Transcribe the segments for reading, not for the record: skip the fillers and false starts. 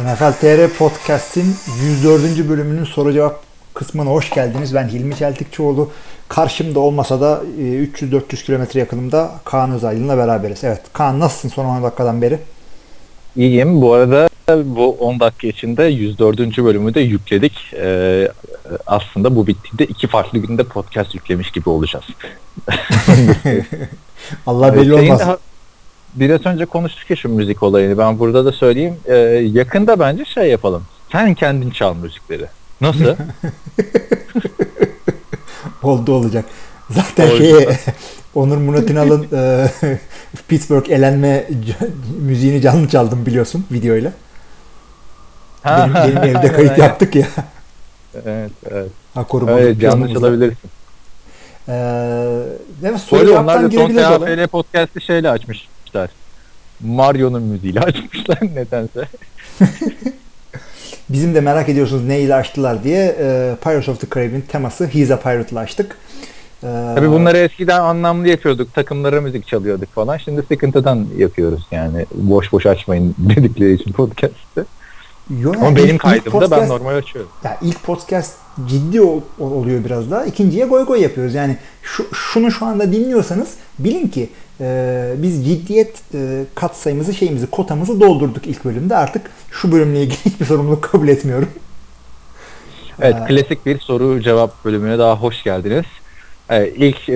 NFL TR Podcast'in 104. bölümünün soru cevap kısmına hoş geldiniz. Ben Hilmi Çelikçioğlu. Karşımda olmasa da 300-400 kilometre yakınımda Kaan Özay'la beraberiz. Evet, Kaan nasılsın son 10 dakikadan beri? İyiyim. Bu arada bu 10 dakika içinde 104. bölümü de yükledik. Aslında bu bittiğinde iki farklı günde podcast yüklemiş gibi olacağız. Allah belli olmaz. Biraz önce konuştuk ya şu müzik olayını. Ben burada da söyleyeyim. Yakında bence şey yapalım. Sen kendin çal müzikleri. Nasıl? Oldu olacak. Zaten Onur Murat İnal'ın Pittsburgh elenme müziğini canlı çaldım biliyorsun videoyla. Benim evde kayıt yaptık ya. Evet. Evet, canlı çalabilirsin. Evet, soru cevaptan girebiliriz ona. Son THL podcast'ı şeyle açmışlar. Mario'nun müziğiyle açmışlar nedense. Bizim de merak ediyorsunuz neyle açtılar diye Pirates of the Caribbean teması He's a Pirate'la açtık. Tabii bunları eskiden anlamlı yapıyorduk. Takımlara müzik çalıyorduk falan. Şimdi sıkıntıdan yapıyoruz yani. Boş boş açmayın dedikleri için podcast'ı. Ama benim kaydımda ben normal açıyorum. Ya ilk podcast ciddi oluyor biraz daha. İkinciye goy goy yapıyoruz. Yani şunu şu anda dinliyorsanız bilin ki biz ciddiyet katsayımızı, kotamızı doldurduk ilk bölümde. Artık şu bölümle ilgili hiçbir sorumluluk kabul etmiyorum. Evet, klasik bir soru cevap bölümüne daha hoş geldiniz. İlk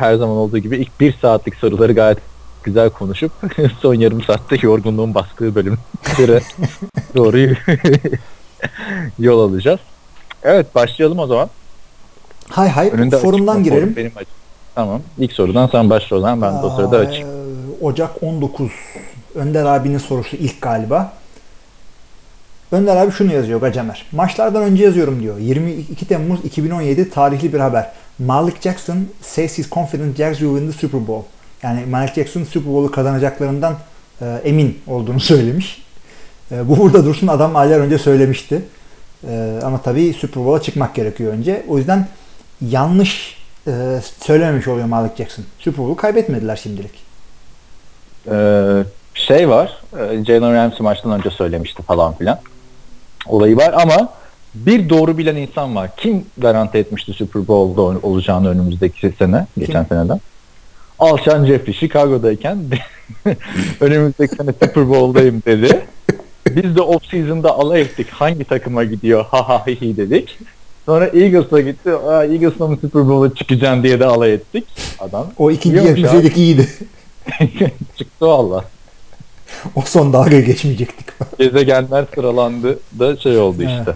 her zaman olduğu gibi ilk bir saatlik soruları gayet güzel konuşup son yarım saatte yorgunluğun bastığı bölümlere doğru yol alacağız. Evet, başlayalım o zaman. Önünde forumdan girelim. Benim açık. Tamam. İlk sorudan sen başla o zaman. Ben de o sırada açayım. Ocak 19. Önder abinin sorusu ilk galiba. Önder abi şunu yazıyor Gacemer. Maçlardan önce yazıyorum diyor. 22 Temmuz 2017 tarihli bir haber. Malik Jackson says he's confident Jags will win the Super Bowl. Yani Malik Jackson Super Bowl'u kazanacaklarından emin olduğunu söylemiş. Bu burada dursun, adam aylar önce söylemişti. Ama tabii Super Bowl'a çıkmak gerekiyor önce. O yüzden yanlış söylememiş oluyor Malik Jackson. Super Bowl'u kaybetmediler şimdilik. Jalen Ramsey maçtan önce söylemişti falan filan. Olayı var ama bir doğru bilen insan var. Kim garanti etmişti Super Bowl'da olacağını önümüzdeki sene? Kim? Geçen seneden. Alshon Jeffrey Chicago'dayken önümüzdeki sene Super Bowl'dayım dedi. Biz de off-season'da alay ettik. Hangi takıma gidiyor? Ha ha hi hi dedik. Sonra Eagles'a gitti. Eagles'la mı Super Bowl'a çıkacaksın diye de alay ettik. Adam. O ikinci yarışızdaki iyiydi. Çıktı valla. O son dalga geçmeyecektik. Gezegenler sıralandı da şey oldu işte.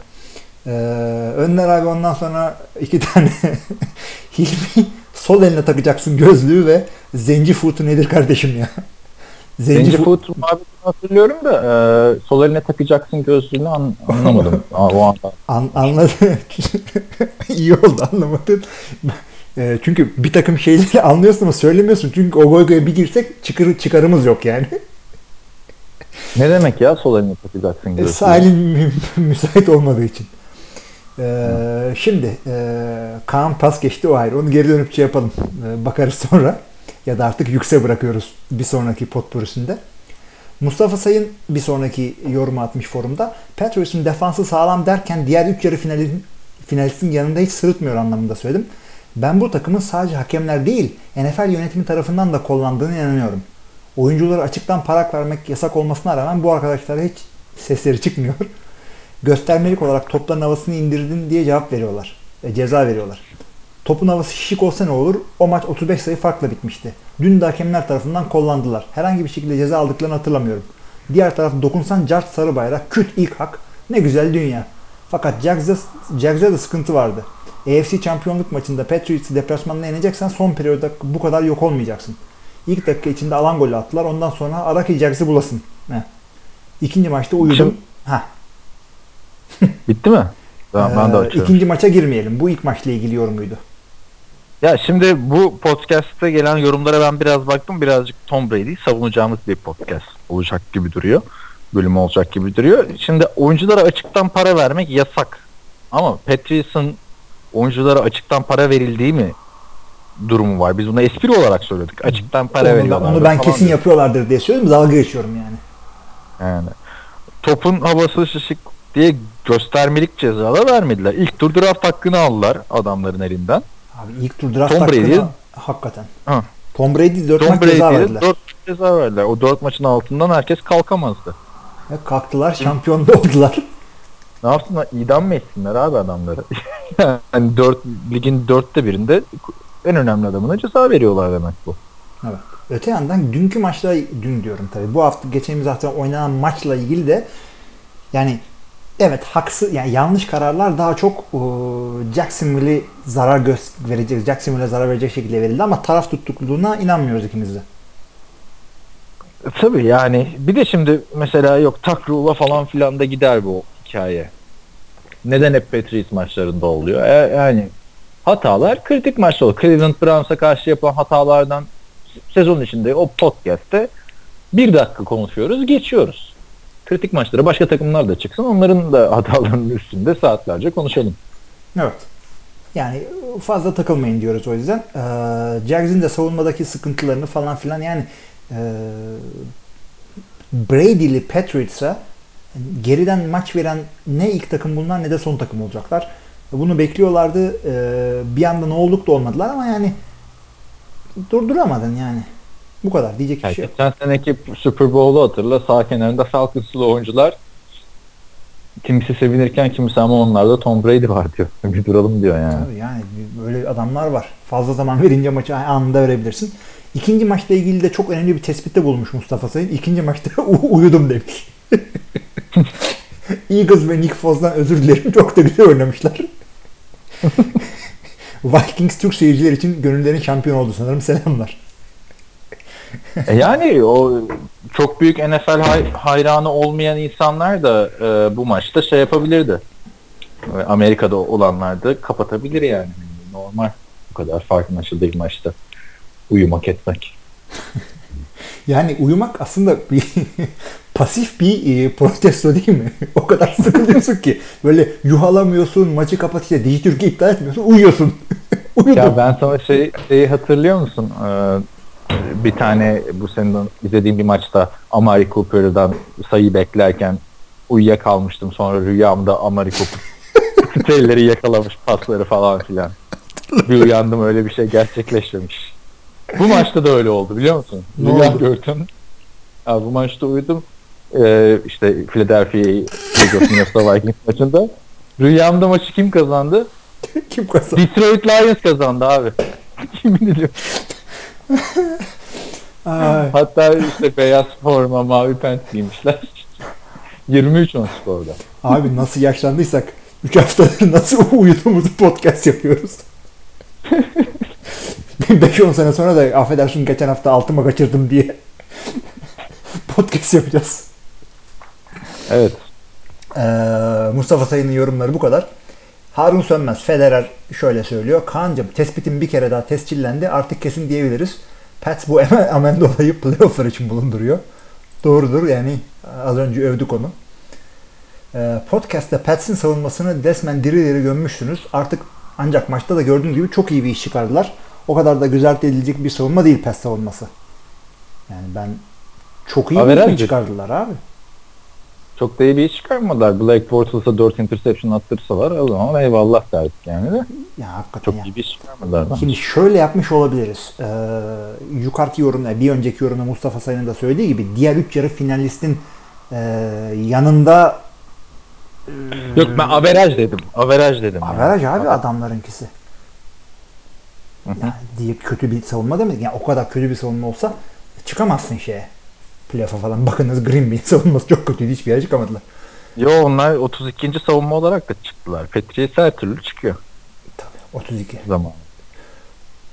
Önder abi ondan sonra iki tane Hilmi sol eline takacaksın gözlüğü ve zenci futu nedir kardeşim ya? Zenci futu muhabbetini hatırlıyorum da sol eline takacaksın gözlüğünü anlamadım. O anda. Anladın. İyi oldu anlamadın. Çünkü bir takım şeyleri anlıyorsun ama söylemiyorsun. Çünkü o goygoya bir girsek çıkarımız yok yani. Ne demek ya sol eline takacaksın gözlüğünü? Sahilin müsait olmadığı için. Şimdi Kaan pas geçti, o ayrı. Onu geri dönüp yapalım. Bakarız sonra. Ya da artık yükse bırakıyoruz bir sonraki potpürüsünde. Mustafa Sayın bir sonraki yorumu atmış forumda. Patriots'un defansı sağlam derken diğer 3 yarı finalistin yanında hiç sırıtmıyor anlamında söyledim. Ben bu takımın sadece hakemler değil, NFL yönetimi tarafından da kullandığını inanıyorum. Oyunculara açıktan para vermek yasak olmasına rağmen bu arkadaşlara hiç sesleri çıkmıyor. Göstermelik olarak topların havasını indirdin diye cevap veriyorlar. Ceza veriyorlar. Topun havası şişik olsa ne olur? O maç 35 sayı farkla bitmişti. Dün de hakemler tarafından kollandılar. Herhangi bir şekilde ceza aldıklarını hatırlamıyorum. Diğer taraf dokunsan cart sarı bayrak, küt ilk hak. Ne güzel dünya. Fakat Jags'da da sıkıntı vardı. AFC şampiyonluk maçında Patriots'ı deplasmanına yeneceksen son periyoda bu kadar yok olmayacaksın. İlk dakika içinde alan golü attılar. Ondan sonra ara ki Jags'ı bulasın. İkinci maçta uyudum. Bitti mi? Ben de açıyorum. İkinci maça girmeyelim. Bu ilk maçla ilgili yorumuydu. Ya şimdi bu podcast'ta gelen yorumlara ben biraz baktım. Birazcık Tom Brady'yi savunacağımız bir podcast olacak gibi duruyor. Bölüm olacak gibi duruyor. Şimdi oyunculara açıktan para vermek yasak. Ama Patriots'ın oyunculara açıktan para verildiği mi durumu var? Biz buna espri olarak söyledik. Açıktan para veriyorlar. Onu ben kesin diyor. Yapıyorlardır diye söylüyorum. Dalga geçiyorum yani. topun havası şişik diye göstermelik cezalar vermediler. İlk tur draft hakkını aldılar adamların elinden. Abi ilk tur draft hakkını hakikaten. Ha. Tom Brady 4 maç ceza verdiler. 4 ceza verdiler. O 4 maçın altından herkes kalkamazdı. Ya kalktılar, şampiyon oldular. Ne yapsınlar? İdam mı etsinler abi adamları? Yani 4 ligin 4'te birinde en önemli adamına ceza veriyorlar demek bu. Evet. Öte yandan dünkü maçla, dün diyorum tabii, bu hafta geçtiğimiz hafta oynanan maçla ilgili de yani evet haksız, yani yanlış kararlar daha çok Jacksonville'e zarar verecek, Jacksonville'e zarar verecek şekilde verildi ama taraf tuttukluğuna inanmıyoruz ikimiz de. Tabii yani bir de şimdi mesela yok takrula falan filan da gider bu hikaye. Neden hep Patriots maçlarında oluyor? Yani hatalar kritik maçta oluyor. Cleveland Browns'a karşı yapılan hatalardan sezon içinde o podcast'te bir dakika konuşuyoruz, geçiyoruz. Kritik maçlara başka takımlar da çıksın, onların da hatalarının üstünde saatlerce konuşalım. Evet. Yani fazla takılmayın diyoruz o yüzden. Jags'in de savunmadaki sıkıntılarını falan filan yani Brady'li Patriots'a geriden maç veren ne ilk takım bunlar ne de son takım olacaklar. Bunu bekliyorlardı. Bir anda ne olduk da olmadılar ama yani durduramadın yani. Bu kadar. Diyecek bir şey yok. Geçen seneki Super Bowl'u hatırla. Sağ kenarında Falcons'lı oyuncular kimisi sevinirken kimisi ama onlarda Tom Brady var diyor. Bir duralım diyor yani. Tabii yani böyle adamlar var. Fazla zaman verince maçı anında verebilirsin. İkinci maçla ilgili de çok önemli bir tespitte bulmuş Mustafa Sayın. İkinci maçta uyudum demiş. Eagles ve Nick Foles'dan özür dilerim. Çok da güzel oynamışlar. Vikings Türk seyirciler için gönüllerin şampiyon oldu sanırım. Selamlar. Yani o çok büyük NFL hayranı olmayan insanlar da bu maçta şey yapabilirdi. Amerika'da olanlar da kapatabilir yani. Normal. Bu kadar farkın açıldığı bir maçta uyumak etmek. Yani uyumak aslında bir pasif bir protesto değil mi? O kadar sıkılıyorsun ki böyle yuhalamıyorsun, maçı kapat işte Dijitürk'ü iptal etmiyorsun, uyuyorsun. Uyudum. Ya ben sana şeyi hatırlıyor musun? Bir tane bu senin izlediğin bir maçta Amari Cooper'dan sayı beklerken uyuyakalmıştım. Sonra rüyamda Amari Cooper telleri yakalamış, pasları falan filan. Bir uyandım öyle bir şey gerçekleşmemiş. Bu maçta da öyle oldu biliyor musun? Rüya gördüm. Ya, bu maçta uyudum. İşte Philadelphia'yı Minnesota Vikings maçında. Rüyamda maçı kim kazandı? Kim kazandı? Detroit Lions kazandı abi. Kim biliyor? Hatta işte beyaz forma, mavi pant giymişler. 23-10 skorda. Abi nasıl yaşlandıysak 3 haftadır nasıl uyuduğumuzu podcast yapıyoruz. 5-10 sene sonra da affedersin geçen hafta altıma kaçırdım diye podcast yapacağız. Evet. Mustafa Sayın'ın yorumları bu kadar. Harun Sönmez, Federer şöyle söylüyor. Kaan'cığım tespitin bir kere daha tescillendi. Artık kesin diyebiliriz. Pets bu Amendola'yı playofflar için bulunduruyor. Doğrudur yani az önce övdük onu. Podcast'ta Pets'in savunmasını resmen diri diri gömmüşsünüz. Artık ancak maçta da gördüğünüz gibi çok iyi bir iş çıkardılar. O kadar da güzel edilecek bir savunma değil Pets savunması. Yani ben çok iyi bir iş çıkardılar abi. Çok da iyi bir iş çıkarmadılar. Blake Bortles'a 4 interception attırsalar o zaman eyvallah derdik yani de. Ya hakikaten çok iyi bir iş çıkarmadılar. Şimdi şöyle yapmış olabiliriz. Yukarıki yorumda, bir önceki yorumda Mustafa Sayın'ın da söylediği gibi diğer 3 yarı finalistin yanında yok ben averaj dedim. Averaj yani. Abi adamlarınkisi. Yani diye kötü bir savunma demedik. Yani o kadar kötü bir savunma olsa çıkamazsın şeye. Playoff'a falan. Bakınız Green Bay'in savunması çok kötüydü. Hiçbir yere çıkamadılar. Yo onlar 32. savunma olarak da çıktılar. Patriots her türlü çıkıyor. Tabii 32. Zaman.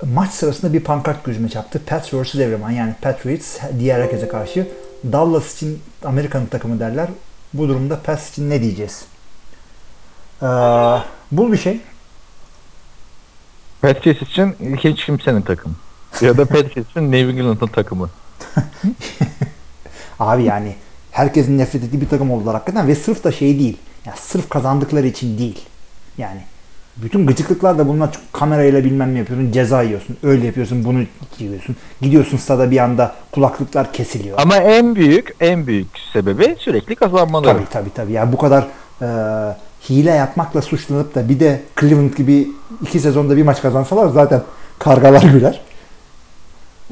Maç sırasında bir pankart gözüme çarptı. Pats vs. Everyman yani Patriots diğer herkese karşı. Dallas için Amerikan takımı derler. Bu durumda Pats için ne diyeceğiz? Bul bir şey. Patriots için hiç kimsenin takımı. Ya da Patriots için New England'ın takımı. Abi yani herkesin nefret ettiği bir takım oldular hakikaten ve sırf da şey değil. Yani sırf kazandıkları için değil. Yani Bütün gıcıklıklar da bunlar, kamerayla bilmem ne yapıyorsun, ceza yiyorsun, öyle yapıyorsun, bunu yiyorsun. Gidiyorsun stada bir anda kulaklıklar kesiliyor. Ama en büyük sebebi sürekli kazanmaları. Tabii. Yani bu kadar hile yapmakla suçlanıp da bir de Cleveland gibi 2 sezonda bir maç kazansalar zaten kargalar güler.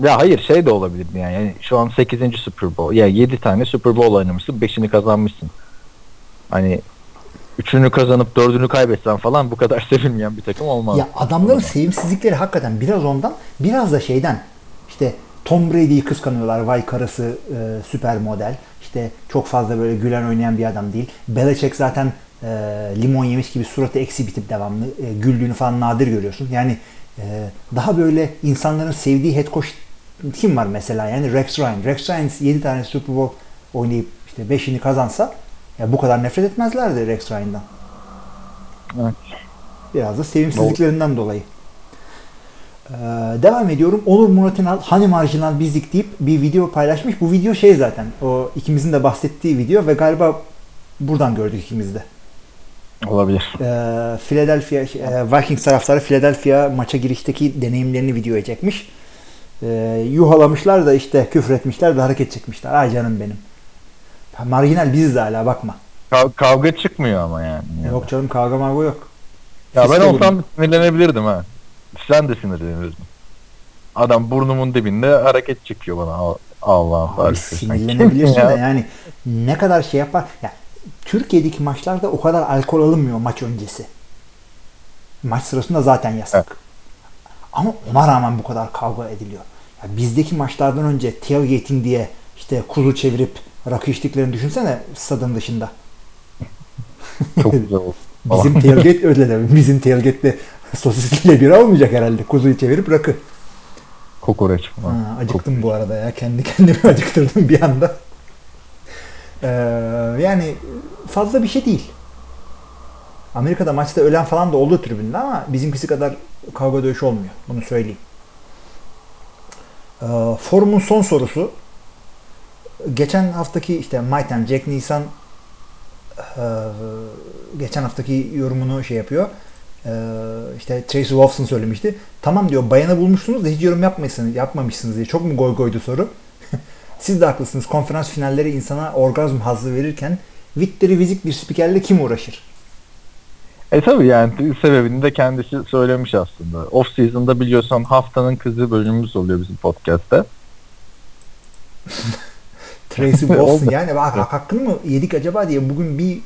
Ya hayır, şey de olabilir yani. Yani şu an 8. Super Bowl. Ya yani 7 tane Super Bowl oynamışsın, 5'ini kazanmışsın. Hani 3'ünü kazanıp 4'ünü kaybetsen falan bu kadar sevinmeyen bir takım olmaz. Ya adamların sevimsizlikleri hakikaten biraz ondan, biraz da şeyden. İşte Tom Brady'yi kıskanıyorlar. Vay karısı süper model. İşte çok fazla böyle gülen oynayan bir adam değil. Belichick zaten limon yemiş gibi suratı eksi bitip devamlı. Güldüğünü falan nadir görüyorsun. Yani daha böyle insanların sevdiği head coach kim var mesela? Yani Rex Ryan. Rex Ryan 7 tane Super Bowl oynayıp işte 5'ini kazansa ya bu kadar nefret etmezlerdi Rex Ryan'dan. Evet. Biraz da sevimsizliklerinden dolayı. Devam ediyorum. Onur Murat'ın hani marjinal bizlik deyip bir video paylaşmış. Bu video şey zaten. O ikimizin de bahsettiği video ve galiba buradan gördük ikimiz de. Olabilir. Philadelphia, Vikings taraftarı Philadelphia maça girişteki deneyimlerini videoya çekmiş. Yuhalamışlar da işte küfretmişler de hareket çekmişler. Ay canım benim. Marjinal biziz hala, bakma. Kavga çıkmıyor ama yani. Yok canım, kavga margo yok. Ya ben olsam sinirlenebilirdim ha. Sen de sinirlenirdin. Adam burnumun dibinde hareket çekiyor bana. Allah'ım farkı. Sinirlenebilirsin de ya. Yani ne kadar şey yapar. Yani Türkiye'deki maçlarda o kadar alkol alınmıyor maç öncesi. Maç sırasında zaten yasak. Evet. Ama ona rağmen bu kadar kavga ediliyor. Ya bizdeki maçlardan önce tailgating diye işte kuzu çevirip rakı içtiklerini düşünsene stadın dışında. Çok güzel oldu. Bizim tailgate öyle de. Bizim tailgate'de sosisliyle bira olmayacak herhalde. Kuzuyu çevirip rakı. Kokoreç. Ha, acıktım bu arada ya. Kendi kendimi acıktırdım bir anda. Yani fazla bir şey değil. Amerika'da maçta ölen falan da oldu tribünde ama bizimkisi kadar kavga dövüşü olmuyor. Bunu söyleyeyim. Forumun son sorusu. Geçen haftaki işte Maytem, Jack Nisan geçen haftaki yorumunu şey yapıyor. İşte Tracy Wolfson söylemişti. Tamam diyor, bayanı bulmuşsunuz da hiç yorum yapmamışsınız diye. Çok mu goy goydu soru? Siz de haklısınız. Konferans finalleri insana orgazm hazzı verirken vittiri vizik bir spikerle kim uğraşır? Tabii yani sebebini de kendisi söylemiş aslında. Off season'da biliyorsan haftanın kızı bölümümüz oluyor bizim podcast'ta. Tracy Boston yani bak hakkını mı yedik acaba diye bugün bir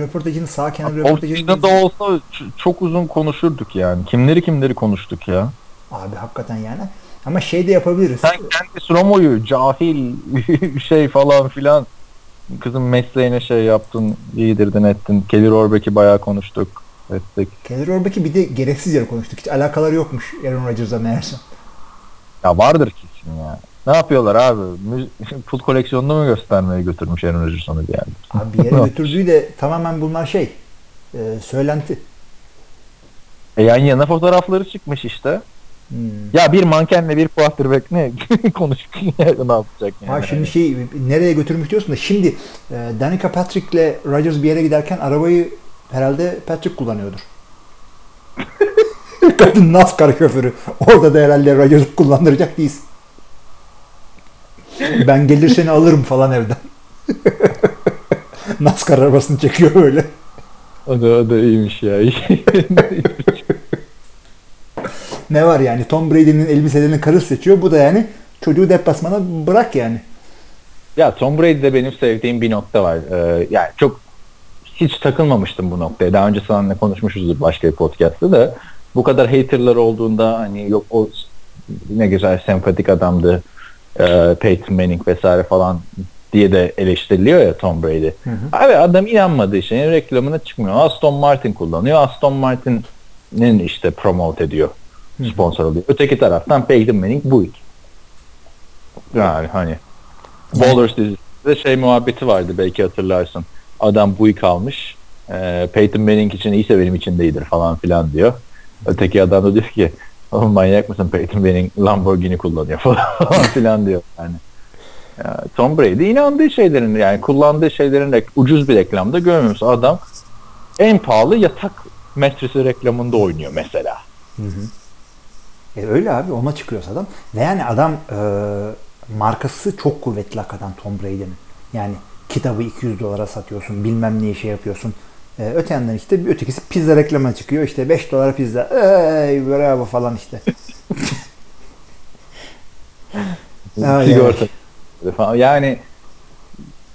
röportajını sağ kenar röportajını da olsa çok uzun konuşurduk yani. Kimleri konuştuk ya. Abi hakikaten yani. Ama şey de yapabiliriz. Sen kendi Romo'yu cahil şey falan filan kızın mesleğine şey yaptın, iyidirdin ettin. Kelly Orbeck'i bayağı konuştuk. Kelly Orbeck'i bir de gereksiz yere konuştuk. Hiç alakaları yokmuş Aaron Rodgers'a meğerse. Ya vardır kesin ya. Ne yapıyorlar abi? Pul koleksiyonunu mu göstermeye götürmüş Aaron Rodgers'ı yani? Abi bir yere götürdüğü de tamamen bunlar şey. Söylenti. Yan yana fotoğrafları çıkmış işte. Ya bir mankenle bir quarterback ne konuşup ne yapacak yani? Ha şimdi şey nereye götürmüş diyorsun da şimdi Danica Patrick'le Rodgers bir yere giderken arabayı herhalde Patrick kullanıyordur. Kadın NASCAR şoförü. Orada da herhalde Rodgers'ı kullandıracak değilsin. Ben gelir seni alırım falan evden. NASCAR arabasını çekiyor öyle. O da iyiymiş ya. Ne var yani? Tom Brady'nin elbiselerini karısı seçiyor. Bu da yani çocuğu deplasmana bırak yani. Ya Tom Brady'de benim sevdiğim bir nokta var. Yani çok hiç takılmamıştım bu noktaya. Daha önce seninle konuşmuşuzdur başka bir podcast'ta da. Bu kadar haterlar olduğunda hani yok o ne güzel sempatik adamdı. Peyton Manning vesaire falan diye de eleştiriliyor ya Tom Brady. Hı hı. Abi adam inanmadığı şeyin reklamına çıkmıyor. Aston Martin kullanıyor. Aston Martin'in işte promote ediyor. Sponsor oluyor. Öteki taraftan Peyton Manning bu iki. Yani hani Ballers dizisinde şey muhabbeti vardı belki hatırlarsın. Adam bu iki almış. Peyton Manning için iyiyse benim için de iyidir falan filan diyor. Öteki adam da diyor ki oğlum manyak mısın, Peyton Manning Lamborghini kullanıyor falan filan diyor yani. Ya, Tom Brady inandığı şeylerin yani kullandığı şeylerin ucuz bir reklamda görmüyoruz. Adam en pahalı yatak metresi reklamında oynuyor mesela. Hı hı. Öyle abi, ona çıkıyorsa adam. Ve yani adam markası çok kuvvetli hakikaten Tom Brady'nin. Yani kitabı $200 satıyorsun, bilmem neyi şey yapıyorsun. Öte yandan işte bir ötekisi pizza reklamına çıkıyor. İşte $5 pizza. Ey bravo falan işte. Sigorta. Yani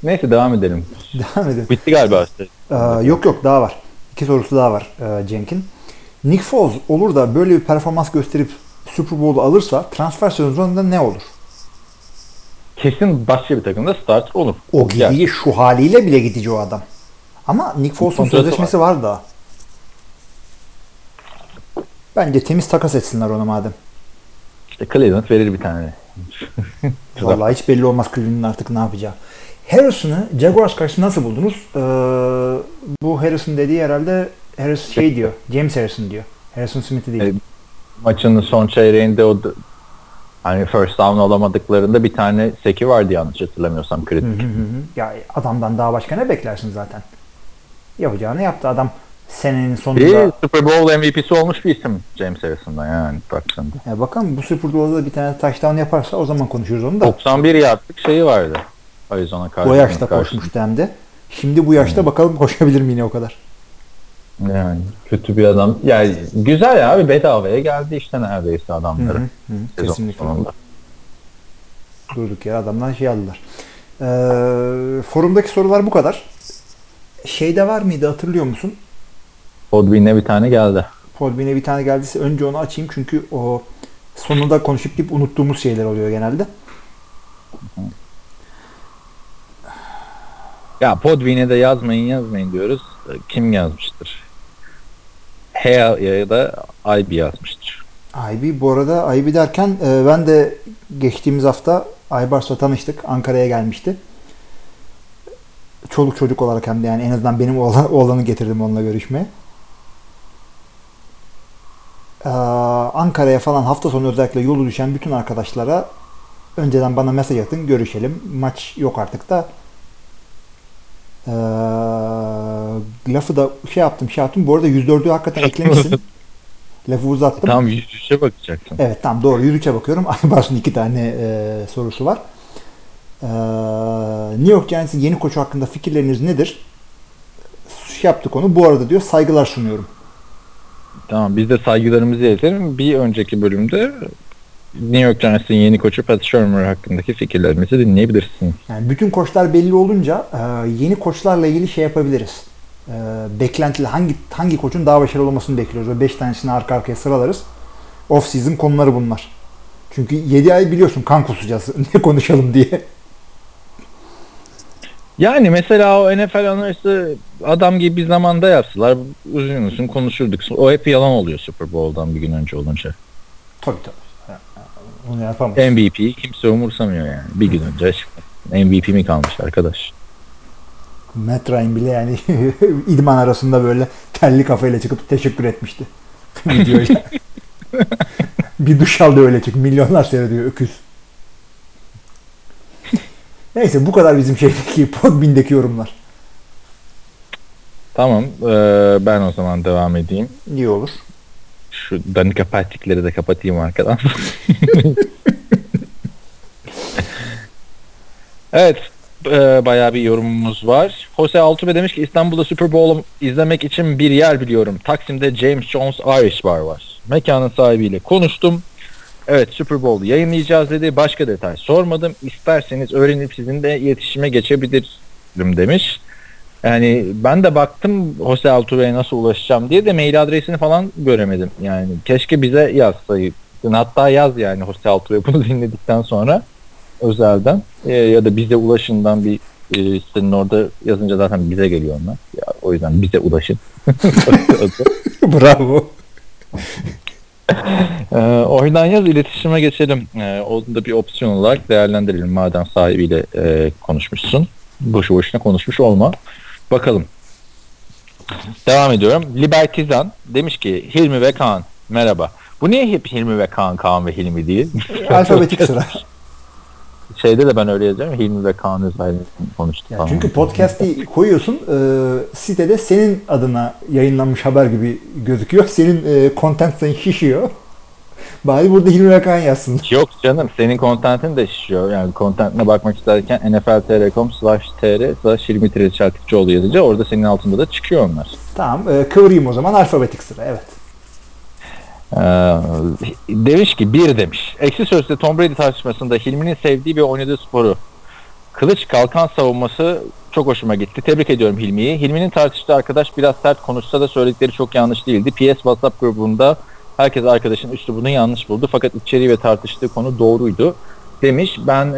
neyse devam edelim. Devam edelim. Bitti galiba. Yok daha var. 2 sorusu daha var Cenk'in. Nick Foles olur da böyle bir performans gösterip Super Bowl'u alırsa transfer sezonunda ne olur? Kesin başka bir takımda starter olur. O gidiyor şu haliyle bile gidici o adam. Ama Nick Foles'un sözleşmesi var da. Bence temiz takas etsinler onu madem. İşte Cleveland verir bir tane. Vallahi hiç belli olmaz Cleveland'ın artık ne yapacağı. Harrison'ı Jaguars karşısında nasıl buldunuz? Bu Harrison dediği herhalde Harris şey diyor. James Harrison diyor. Harrison Smith'i değil. Maçın son çeyreğinde o hani first down olamadıklarında bir tane seki vardı yanlış hatırlamıyorsam kritik. Ya adamdan daha başka ne beklersin zaten? Yapacağını yaptı adam senenin sonunda. Super Bowl MVP'si olmuş bir isim James Harrison'dan yani baksana. Ya bakalım bu Super Bowl'da da bir tane touchdown yaparsa o zaman konuşuruz onu da. 91 yaptık şeyi vardı. Arizona karşısında. O yaşta koşmuştu hem de. Şimdi bu yaşta bakalım koşabilir mi yine o kadar? Yani kötü bir adam. Yani güzel abi bedavaya geldi işte neredeyse adamları. Kesinlikle. Sonunda. Durduk ya adamdan şey aldılar. Forumdaki sorular bu kadar. Şeyde var mıydı hatırlıyor musun? Podbean'e bir tane geldi. Podbean'e bir tane geldiyse önce onu açayım çünkü o sonunda konuşup deyip unuttuğumuz şeyler oluyor genelde. Hı hı. Ya Podbean'e de yazmayın diyoruz. Kim yazmıştır? Hea'ya da IB yazmıştır. IB bu arada IB derken ben de geçtiğimiz hafta Aybars'la tanıştık. Ankara'ya gelmişti. Çoluk çocuk olarak hem de yani en azından benim oğlanı getirdim onunla görüşmeye. Ankara'ya falan hafta sonu özellikle yolu düşen bütün arkadaşlara önceden bana mesaj atın görüşelim. Maç yok artık da lafı da şey yaptım. Bu arada 104'ü hakikaten eklemişsin. Lafı uzattım. Tam 103'e bakacaksın. Evet tam doğru 103'e bakıyorum. Aybars'ın 2 tane sorusu var. New York Giants'in yeni koçu hakkında fikirleriniz nedir? Şey yaptık onu. Bu arada diyor saygılar sunuyorum. Tamam biz de saygılarımızı iletelim. Bir önceki bölümde New York Giants'in yeni koçu Pat Shermer hakkındaki fikirlerimizi dinleyebilirsiniz. Yani bütün koçlar belli olunca yeni koçlarla ilgili şey yapabiliriz. Beklentili hangi koçun daha başarılı olmasını bekliyoruz. Böyle 5 tanesini arka arkaya sıralarız. Off season konuları bunlar. Çünkü 7 ay biliyorsun kan kusacağız. Ne konuşalım diye. Yani mesela o NFL analisti adam gibi bir zamanda yapsalar uzun konuşurduk. O hep yalan oluyor Super Bowl'dan bir gün önce olunca. Tabii. Onu yapamayız. MVP'yi kimse umursamıyor yani. Bir gün önce MVP mi kalmış arkadaş? Matt Ryan bile yani idman arasında böyle telli kafayla çıkıp teşekkür etmişti. Videoyla. Bir duş aldı öyle çık. Milyonlar seyrediyor öküz. Neyse bu kadar bizim şeydeki Podbean'deki yorumlar. Tamam. Ben o zaman devam edeyim. İyi olur. Şu Danica Patrick'leri de kapatayım arkadan. Evet. Bayağı bir yorumumuz var. Jose Altuve demiş ki İstanbul'da Super Bowl izlemek için bir yer biliyorum. Taksim'de James Jones Irish Bar var. Mekanın sahibiyle konuştum. Evet Super Bowl'u yayınlayacağız dedi. Başka detay sormadım. İsterseniz öğrenip sizinle iletişime geçebilirim demiş. Yani ben de baktım Jose Altuve'ye nasıl ulaşacağım diye de mail adresini falan göremedim. Yani keşke bize yazsaydın. Hatta yaz yani Jose Altuve bunu dinledikten sonra. Özelden ya da bize ulaşından bir sitenin orada yazınca zaten bize geliyor onlar. Ya, o yüzden bize ulaşın. Bravo. Oradan yaz iletişime geçelim. Onu da bir opsiyon olarak değerlendirelim. Madem sahibiyle konuşmuşsun. Boşu boşuna konuşmuş olma. Bakalım. Devam ediyorum. Libertizan demiş ki Hilmi ve Kaan merhaba. Bu niye hep Hilmi ve Kaan ve Hilmi değil? Alfabetik sıra. şeyde de ben öyle yazacağım. Hilmi ve Kaan Özay konuştuk. Yani çünkü podcast'i koyuyorsun, sitede senin adına yayınlanmış haber gibi gözüküyor. Senin content senin şişiyor. Bari burada Hilmi ve Kaan yazsın. Yok canım, senin contentin de şişiyor. Yani contentine bakmak isterken nfl.com/tr/Hilmi Çelikçioğlu yazınca orada senin altında da çıkıyor onlar. Tamam, kıvırayım o zaman alfabetik sıra, evet. Demiş ki bir demiş. Eksi sözde Tom Brady tartışmasında Hilmi'nin sevdiği ve oynadığı sporu, kılıç kalkan savunması çok hoşuma gitti. Tebrik ediyorum Hilmi'yi. Hilmi'nin tartıştığı arkadaş biraz sert konuşsa da söyledikleri çok yanlış değildi. PS WhatsApp grubunda herkes arkadaşın üslubunu yanlış buldu. Fakat içeriği ve tartıştığı konu doğruydu demiş. Ben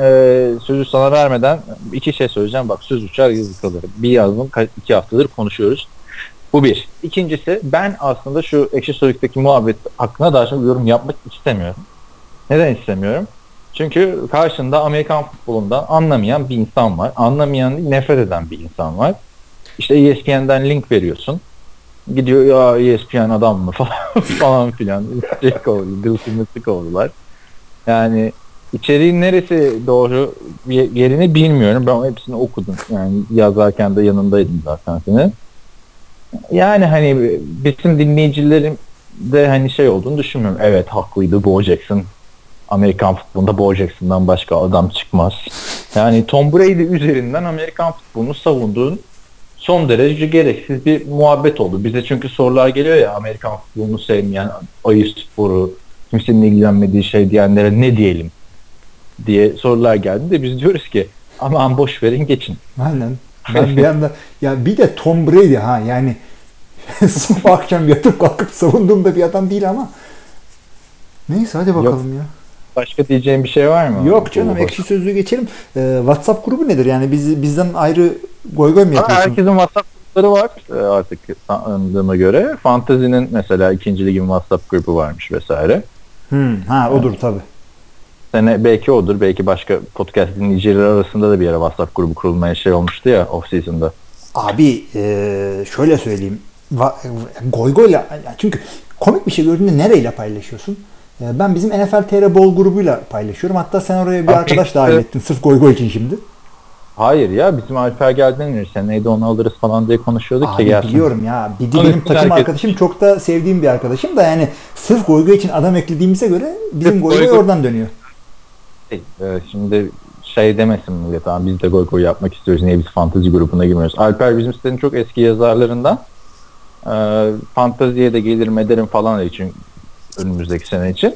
sözü sana vermeden iki şey söyleyeceğim. Bak, söz uçar yazı kalır. Bir yazdım, 2 haftadır konuşuyoruz. Bu bir. İkincisi, ben aslında şu Ekşi Sözlük'teki muhabbet hakkında daha çok yorum yapmak istemiyorum. Neden istemiyorum? Çünkü karşında Amerikan futbolundan anlamayan bir insan var. Anlamayan değil, nefret eden bir insan var. İşte ESPN'den link veriyorsun. Gidiyor, ya ESPN adam mı falan filan. Dılsınlıklık oldular. Yani içeriğin neresi doğru yerini bilmiyorum. Ben hepsini okudum. Yani yazarken de yanındaydım zaten senin. Yani hani bizim dinleyicilerim de hani şey olduğunu düşünmüyorum. Evet, haklıydı Bo Jackson. Amerikan futbolunda Bo Jackson'dan başka adam çıkmaz. Yani Tom Brady üzerinden Amerikan futbolunu savunduğun son derece gereksiz bir muhabbet oldu. Bize çünkü sorular geliyor ya, Amerikan futbolunu sevmeyen, ayı sporu, kimsenin ilgilenmediği şey diyenlere ne diyelim diye sorular geldi de biz diyoruz ki aman boş verin, geçin. Aynen. Ben bir anda ya, bir de Tom Brady yani sabah akşam yatıp kalkıp savunduğum da bir adam değil ama neyse, hadi bakalım. Yok ya. Başka diyeceğim bir şey var mı? Yok canım, Ekşi Sözlüğü geçelim. WhatsApp grubu nedir? Yani bizden ayrı goygoy mu yapıyorsun? Herkesin WhatsApp grupları var artık anladığıma göre. Fantasy'nin mesela 2. ligin WhatsApp grubu varmış vesaire. Odur tabii. Sene belki odur, belki başka podcast dinleyicileri arasında da bir ara WhatsApp grubu kurulmaya şey olmuştu ya off-season'da. Abi şöyle söyleyeyim, goygoyla, çünkü komik bir şey gördüğünde nereyle paylaşıyorsun? Ben bizim NFL TR Bowl grubuyla paylaşıyorum. Hatta sen oraya bir arkadaş dahil ettin sırf goygoy için şimdi. Hayır ya, bizim Alper geldiğinden önce seneydi, onu alırız falan diye konuşuyorduk. Abi ya, biliyorum ya. Bir de benim takım arkadaşım, çok da sevdiğim bir arkadaşım da, yani sırf goygoy için adam eklediğimize göre bizim goygoy oradan dönüyor. Şimdi şey demesin millet, tamam biz de goy goy yapmak istiyoruz, niye biz fantezi grubuna girmiyoruz. Alper bizim sitenin çok eski yazarlarından, fanteziye de gelirim ederim falan için önümüzdeki sene için.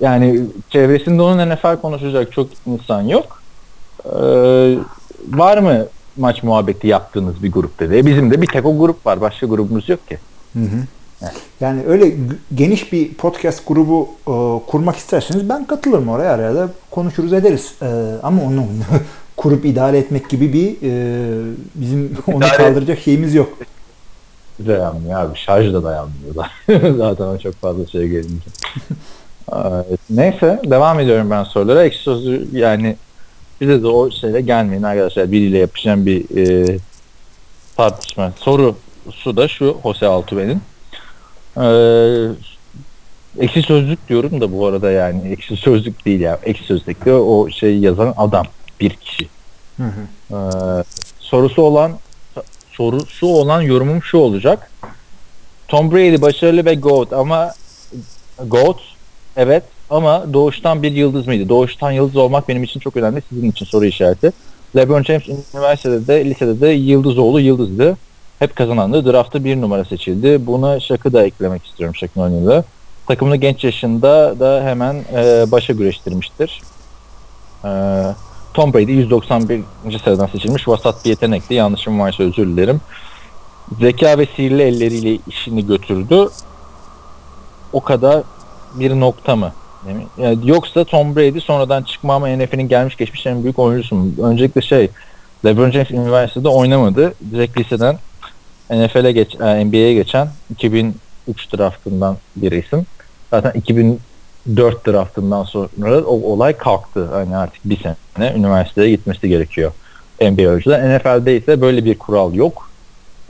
Yani çevresinde onun NFL konuşacak çok insan yok. Var mı maç muhabbeti yaptığınız bir grup dedi. Bizim de bir tek o grup var, başka grubumuz yok ki. Hı. Yani öyle geniş bir podcast grubu kurmak isterseniz ben katılırım oraya, araya da konuşuruz ederiz. Ama onu kurup idare etmek gibi bir bizim onu kaldıracak şeyimiz yok. Dayanmıyor abi, şarj da dayanmıyor. Zaten çok fazla şey gelince. Neyse, devam ediyorum ben sorulara. Ekşi Sözlü, yani bize de o şeyle gelmeyin arkadaşlar, biriyle yapışan bir tartışma. Sorusu da şu Jose Altuve'nin. Ekşi Sözlük diyorum da bu arada, yani Ekşi Sözlük değil ya, Ekşi Sözlük'te o şeyi yazan adam bir kişi. Hı. Sorusu olan yorumum şu olacak: Tom Brady başarılı ve GOAT, evet, ama doğuştan bir yıldız mıydı? Doğuştan yıldız olmak benim için çok önemli, sizin için soru işareti. LeBron James üniversitede de lisede de yıldızdı. Hep kazanandı. Draft'ta 1 numara seçildi. Buna Shaq'ı da eklemek istiyorum, Shaq'ın oyunuyla. Takımını genç yaşında da hemen başa güreştirmiştir. Tom Brady 191. sıradan seçilmiş. Vasat bir yetenekti. Yanlışım varsa özür dilerim. Zeka ve sihirli elleriyle işini götürdü. O kadar bir nokta mı? Yani yoksa Tom Brady sonradan çıkma ama NFL'in gelmiş geçmiş en büyük oyuncusu mu? Öncelikle LeBron James üniversitede oynamadı. Direkt liseden NBA'ye geçen 2003 draftından bir isim. Zaten 2004 draftından sonra o olay kalktı. Yani artık bir sene üniversiteye gitmesi gerekiyor NBA oyuncular. NFL'de ise böyle bir kural yok.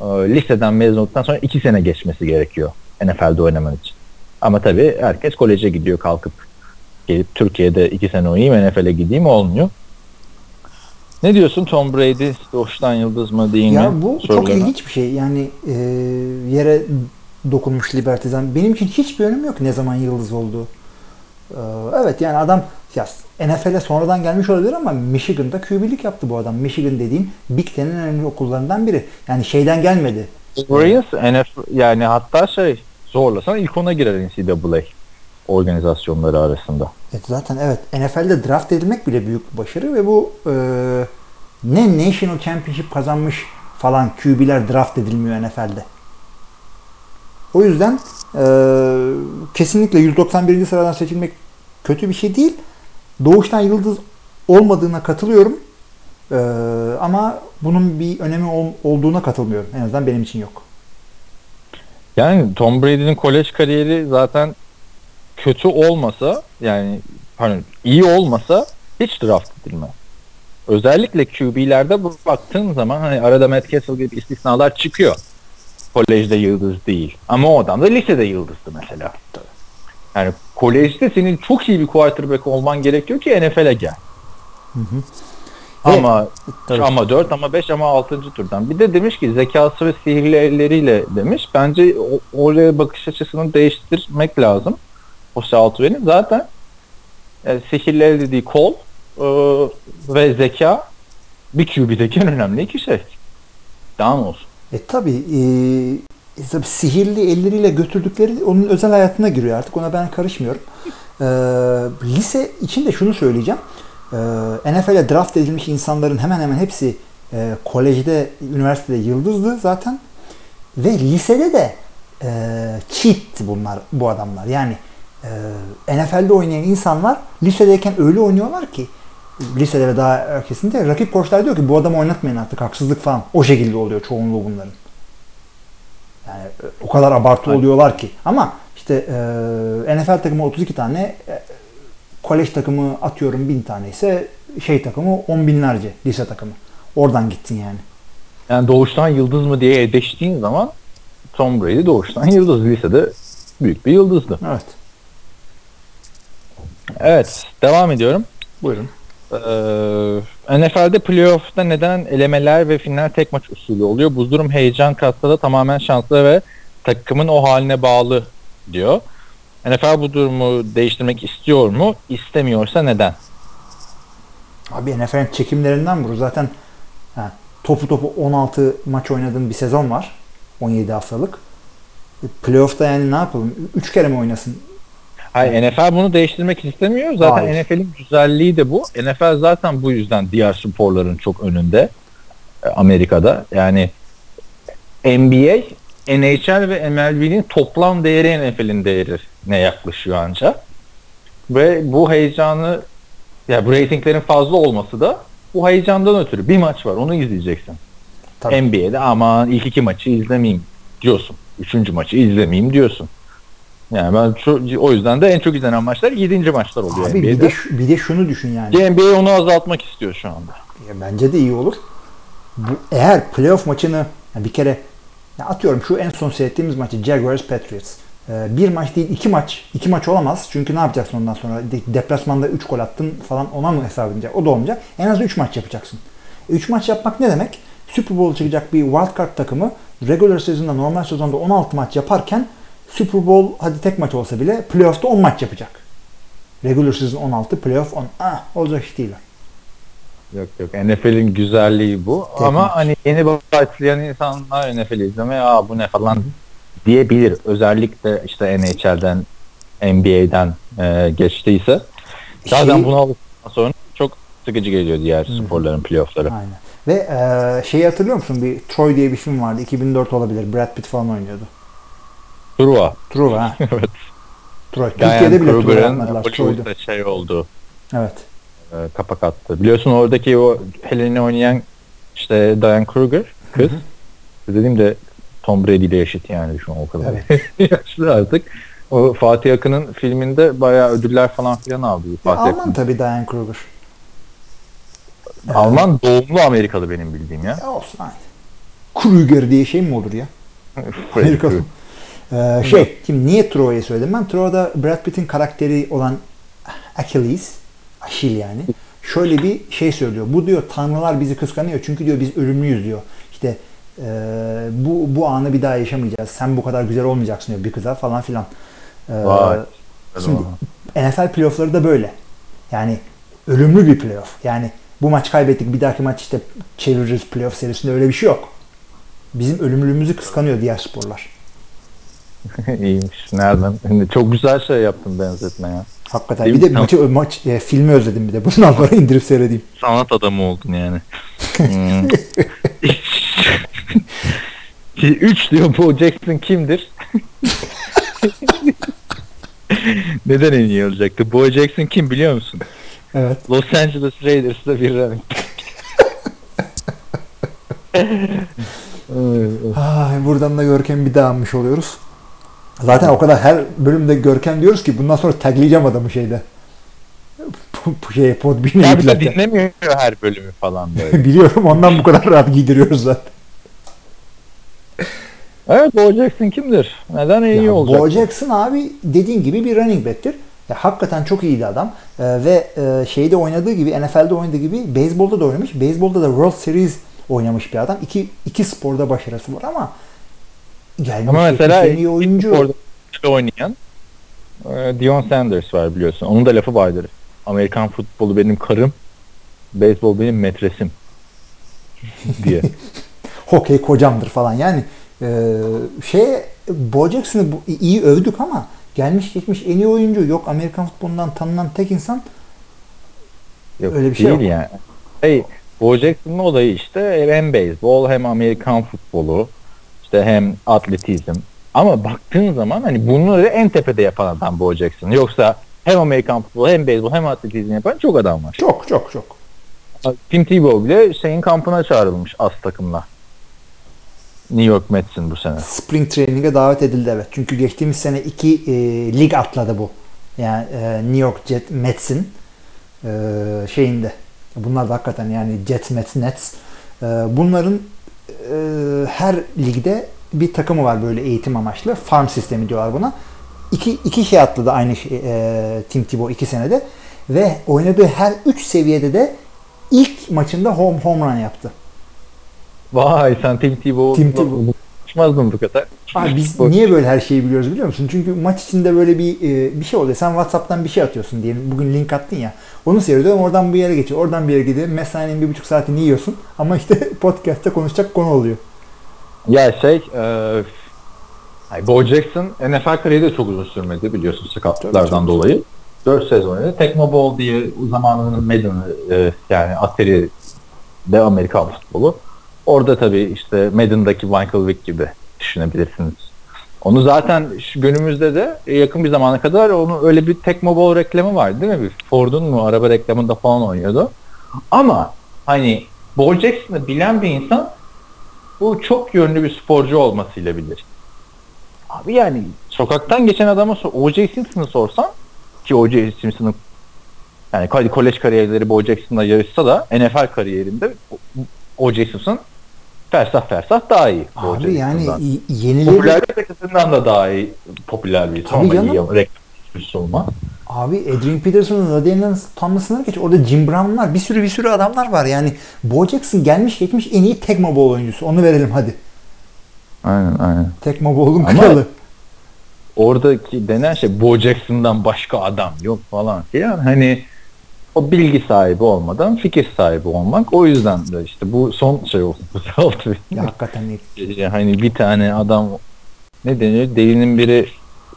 Liseden mezun olduktan sonra 2 sene geçmesi gerekiyor NFL'de oynaman için. Ama tabii herkes koleje gidiyor kalkıp. gelip Türkiye'de 2 sene oynayayım NFL'e gideyim olmuyor. Ne diyorsun Tom Brady doğuştan yıldız mı değil mi? Ya bu sorularına. Çok ilginç bir şey. Yani yere dokunmuş Libertizan. Benim için hiçbir önemi yok ne zaman yıldız oldu. Evet yani adam NFL'e sonradan gelmiş olabilir ama Michigan'da QB'lik yaptı bu adam. Michigan dediğim Big Ten'in önemli okullarından biri. Yani şeyden gelmedi. Yani hatta zorlasan ilk ona girer NCAA organizasyonları arasında. Evet, zaten evet. NFL'de draft edilmek bile büyük bir başarı ve bu ne National Championship kazanmış falan QB'ler draft edilmiyor NFL'de. O yüzden kesinlikle 191. sıradan seçilmek kötü bir şey değil. Doğuştan yıldız olmadığına katılıyorum. Ama bunun bir önemi olduğuna katılmıyorum. En azından benim için yok. Yani Tom Brady'nin kolej kariyeri zaten kötü olmasa iyi olmasa hiç draft edilmez. Özellikle QB'lerde baktığın zaman arada Matt Castle gibi istisnalar çıkıyor. Kolejde yıldız değil. Ama o adam da lisede yıldızdı mesela. Yani kolejde senin çok iyi bir quarterback olman gerekiyor ki NFL'e gel. Hı hı. Ama 4, ama 5, ama 6. turdan. Bir de demiş ki zekası ve sihirli elleriyle demiş. Bence oraya bakış açısını değiştirmek lazım. O Saltwen'in zaten sihirli el dediği kol ve zeka bir QB'deki en önemli iki şey. Daha ne olsun? Tabii sihirli elleriyle götürdükleri onun özel hayatına giriyor artık. Ona ben karışmıyorum. Lise için de şunu söyleyeceğim. NFL'e draft edilmiş insanların hemen hemen hepsi kolejde, üniversitede yıldızdı zaten. Ve lisede de cheat'ti bu adamlar. Yani NFL'de oynayan insanlar lisedeyken öyle oynuyorlar ki lisede ve daha erkesinde rakip koçlar diyor ki bu adamı oynatmayın artık haksızlık falan. O şekilde oluyor çoğunluğu bunların. Yani o kadar abartı oluyorlar ki. Ama işte NFL takımı 32 tane kolej takımı atıyorum 1000 tane ise takımı 10 binlerce lise takımı. Oradan gittin yani. Yani doğuştan yıldız mı diye eleştirdiğin zaman Tom Brady doğuştan yıldız. Lisede büyük bir yıldızdı. Evet. Evet. Devam ediyorum. Buyurun. NFL'de playoff'ta neden elemeler ve final tek maç usulü oluyor? Bu durum heyecan katsa da tamamen şanslı ve takımın o haline bağlı diyor. NFL bu durumu değiştirmek istiyor mu? İstemiyorsa neden? Abi NFL'in çekimlerinden bu. Zaten topu 16 maç oynadığım bir sezon var. 17 haftalık. Playoff'ta yani ne yapalım? 3 kere mi oynasın? Hayır, NFL bunu değiştirmek istemiyor. Zaten hayır. NFL'in güzelliği de bu. NFL zaten bu yüzden diğer sporların çok önünde. Amerika'da. Yani NBA, NHL ve MLB'nin toplam değeri NFL'in değerine yaklaşıyor ancak. Ve bu heyecanı, bu reytinglerin fazla olması da bu heyecandan ötürü. Bir maç var, onu izleyeceksin. Tabii. NBA'de aman ilk 2 maçı izlemeyeyim diyorsun. 3. maçı izlemeyeyim diyorsun. Yani o yüzden de en çok izlenen maçlar 7. maçlar oluyor. Abi NBA'de. Bir de şunu düşün yani. NBA onu azaltmak istiyor şu anda. Bence de iyi olur. Eğer playoff maçını bir kere atıyorum şu en son seyrettiğimiz maçı Jaguars Patriots. Bir maç değil 2 maç. 2 maç olamaz. Çünkü ne yapacaksın ondan sonra? Deplasmanda 3 gol attın falan ona mı hesap edecek? O da olmayacak. En az 3 maç yapacaksın. 3 maç yapmak ne demek? Super Bowl çıkacak bir wildcard takımı regular sezonda normal sezonda 16 maç yaparken Super Bowl hadi tek maç olsa bile playoff'ta 10 maç yapacak. Regular season 16, playoff 10. Olacak iş değil. Yok. NFL'in güzelliği bu. Tek ama maç. Yeni başlayan insanlar NFL izlemeye bu ne falan diyebilir. Özellikle işte NHL'den, NBA'den geçtiyse. Zaten bunu aldıktan sonra çok sıkıcı geliyor diğer sporların playoff'ları. Aynen. Ve hatırlıyor musun? Bir Troy diye bir film vardı. 2004 olabilir. Brad Pitt falan oynuyordu. Truva ha. Evet. Truva. Türkiye'de bile Truva yapmadılar. Hollywood'da oldu. Evet. Kapak attı. Biliyorsun oradaki o Helen'i oynayan işte Diane Kruger kız. Dediğim de Tom Brady ile eşit yani şu an o kadar. Evet. Yaşlı artık. O Fatih Akın'ın filminde bayağı ödüller falan filan aldı. Alman tabii Diane Kruger. Alman doğumlu Amerikalı benim bildiğim ya. Olsun aynı. Kruger diye şey mi olur ya? Amerikalı. Şimdi niye Troy'u söyledim ben? Troy'da Brad Pitt'in karakteri olan Achilles yani. Şöyle bir şey söylüyor. Bu diyor tanrılar bizi kıskanıyor çünkü diyor biz ölümlüyüz diyor. İşte bu anı bir daha yaşamayacağız. Sen bu kadar güzel olmayacaksın diyor bir kıza falan filan. Vay. Şimdi NFL playoffları da böyle. Yani ölümlü bir playoff. Yani bu maç kaybettik bir dahaki maç işte çeviririz playoff serisinde öyle bir şey yok. Bizim ölümlülüğümüzü kıskanıyor diğer sporlar. İyiymiş. Nereden? Çok güzel şey yaptın benzetme ya. Hakikaten. Değil bir de maç filmi özledim bir de. Bundan sonra indirip seyredeyim. Sanat adamı oldun yani. 3 diyor Bo Jackson kimdir? Neden en iyi olacaktı? Bo Jackson kim biliyor musun? Evet. Los Angeles Raiders'da bir running back. Ay, buradan da Görkem'i bir daha almış oluyoruz. Zaten o kadar her bölümde Görkem diyoruz ki bundan sonra tagleyeceğim adamı şeyde. Podbean'e gidiyor. Dinlemiyor her bölümü falan böyle. Biliyorum ondan bu kadar rahat giydiriyoruz zaten. Evet, Bo Jackson kimdir? Neden iyi olacak? Bo Jackson abi dediğin gibi bir running back'tir. Ya, hakikaten çok iyiydi adam. Ve şeyde oynadığı gibi, NFL'de oynadığı gibi beyzbolda da oynamış. Beyzbolda da World Series oynamış bir adam. İki sporda başarısı var ama gelmiş. Ama mesela iyi oyuncu oynayan Deion Sanders var biliyorsun. Onun da lafı vardır. Amerikan futbolu benim karım, beyzbol benim metresim diye. Hokey kocamdır falan yani. Bo Jackson'ı iyi övdük ama gelmiş geçmiş en iyi oyuncu yok. Amerikan futbolundan tanınan tek insan yok, öyle bir şey yok. Yani. Bo Jackson'ın olayı işte hem beyzbol hem Amerikan futbolu işte hem atletizm. Ama baktığın zaman hani bunları en tepede yapan adam Bo Jackson. Yoksa hem Amerikan futbolu hem beyzbol hem atletizm yapan çok adam var. Çok. Tim Tebow bile şeyin kampına çağrılmış as takımla. New York Mets'in bu sene. Spring Training'e davet edildi evet. Çünkü geçtiğimiz sene 2 lig atladı bu. Yani New York Mets'in şeyinde. Bunlar da hakikaten yani Jets, Mets, Nets. Bunların her ligde bir takımı var böyle eğitim amaçlı. Farm sistemi diyorlar buna. İki şey atladı aynı şey, Tim Tebow 2 senede. Ve oynadığı her 3 seviyede de ilk maçında home run yaptı. Vay sen Tim Tebow'u uçmazdın bu kadar. Abi biz niye böyle her şeyi biliyoruz biliyor musun? Çünkü maç içinde böyle bir şey oluyor. Sen WhatsApp'tan bir şey atıyorsun diyelim. Bugün link attın ya. Onu seyrediyorum. Oradan bir yere geçiyor. Oradan bir yere gidiyor. Mesainin 1,5 saatini yiyorsun. Ama işte podcast'te konuşacak konu oluyor. Ya Bo Jackson NFL kariyeri de çok uzun sürmedi biliyorsun sakatlıklardan dolayı. 4 sezon önce Tecmo Bowl diye o zamanının Madden'ı yani Atari de Amerikan futbolu. Orada tabii işte Madden'daki Michael Vick gibi düşünebilirsiniz. Onu zaten şu günümüzde de yakın bir zamana kadar onun öyle bir Tecmo Bowl reklamı vardı değil mi? Bir Ford'un mu araba reklamında falan oynuyordu. Ama hani Bo Jackson'ı bilen bir insan bu çok yönlü bir sporcu olmasıyla bilir. Abi yani sokaktan geçen adama O.J. Simpson'ı sorsan ki O.J. Simpson'ın yani kolej kariyerleri Bo Jackson'la yarışsa da NFL kariyerinde O.J. Simpson fersah daha iyi. Abi yani yenileri... Popülerlik açısından da daha iyi. Popüler bir tam iyi reklam olma. Abi Adrian Peterson'un Adrian'ın tam sınırı geç. Orada Jim Brown var. Bir sürü adamlar var. Yani Bo Jackson gelmiş geçmiş en iyi Tecmo Bowl oyuncusu. Onu verelim hadi. Aynen. Tecmo Bowl'un kralı. Oradaki denen şey Bo Jackson'dan başka adam yok falan filan. Hani o bilgi sahibi olmadan fikir sahibi olmak. O yüzden de işte bu son şey oldu. Hakikaten iyi. Hani bir tane adam ne deniyor? Delinin biri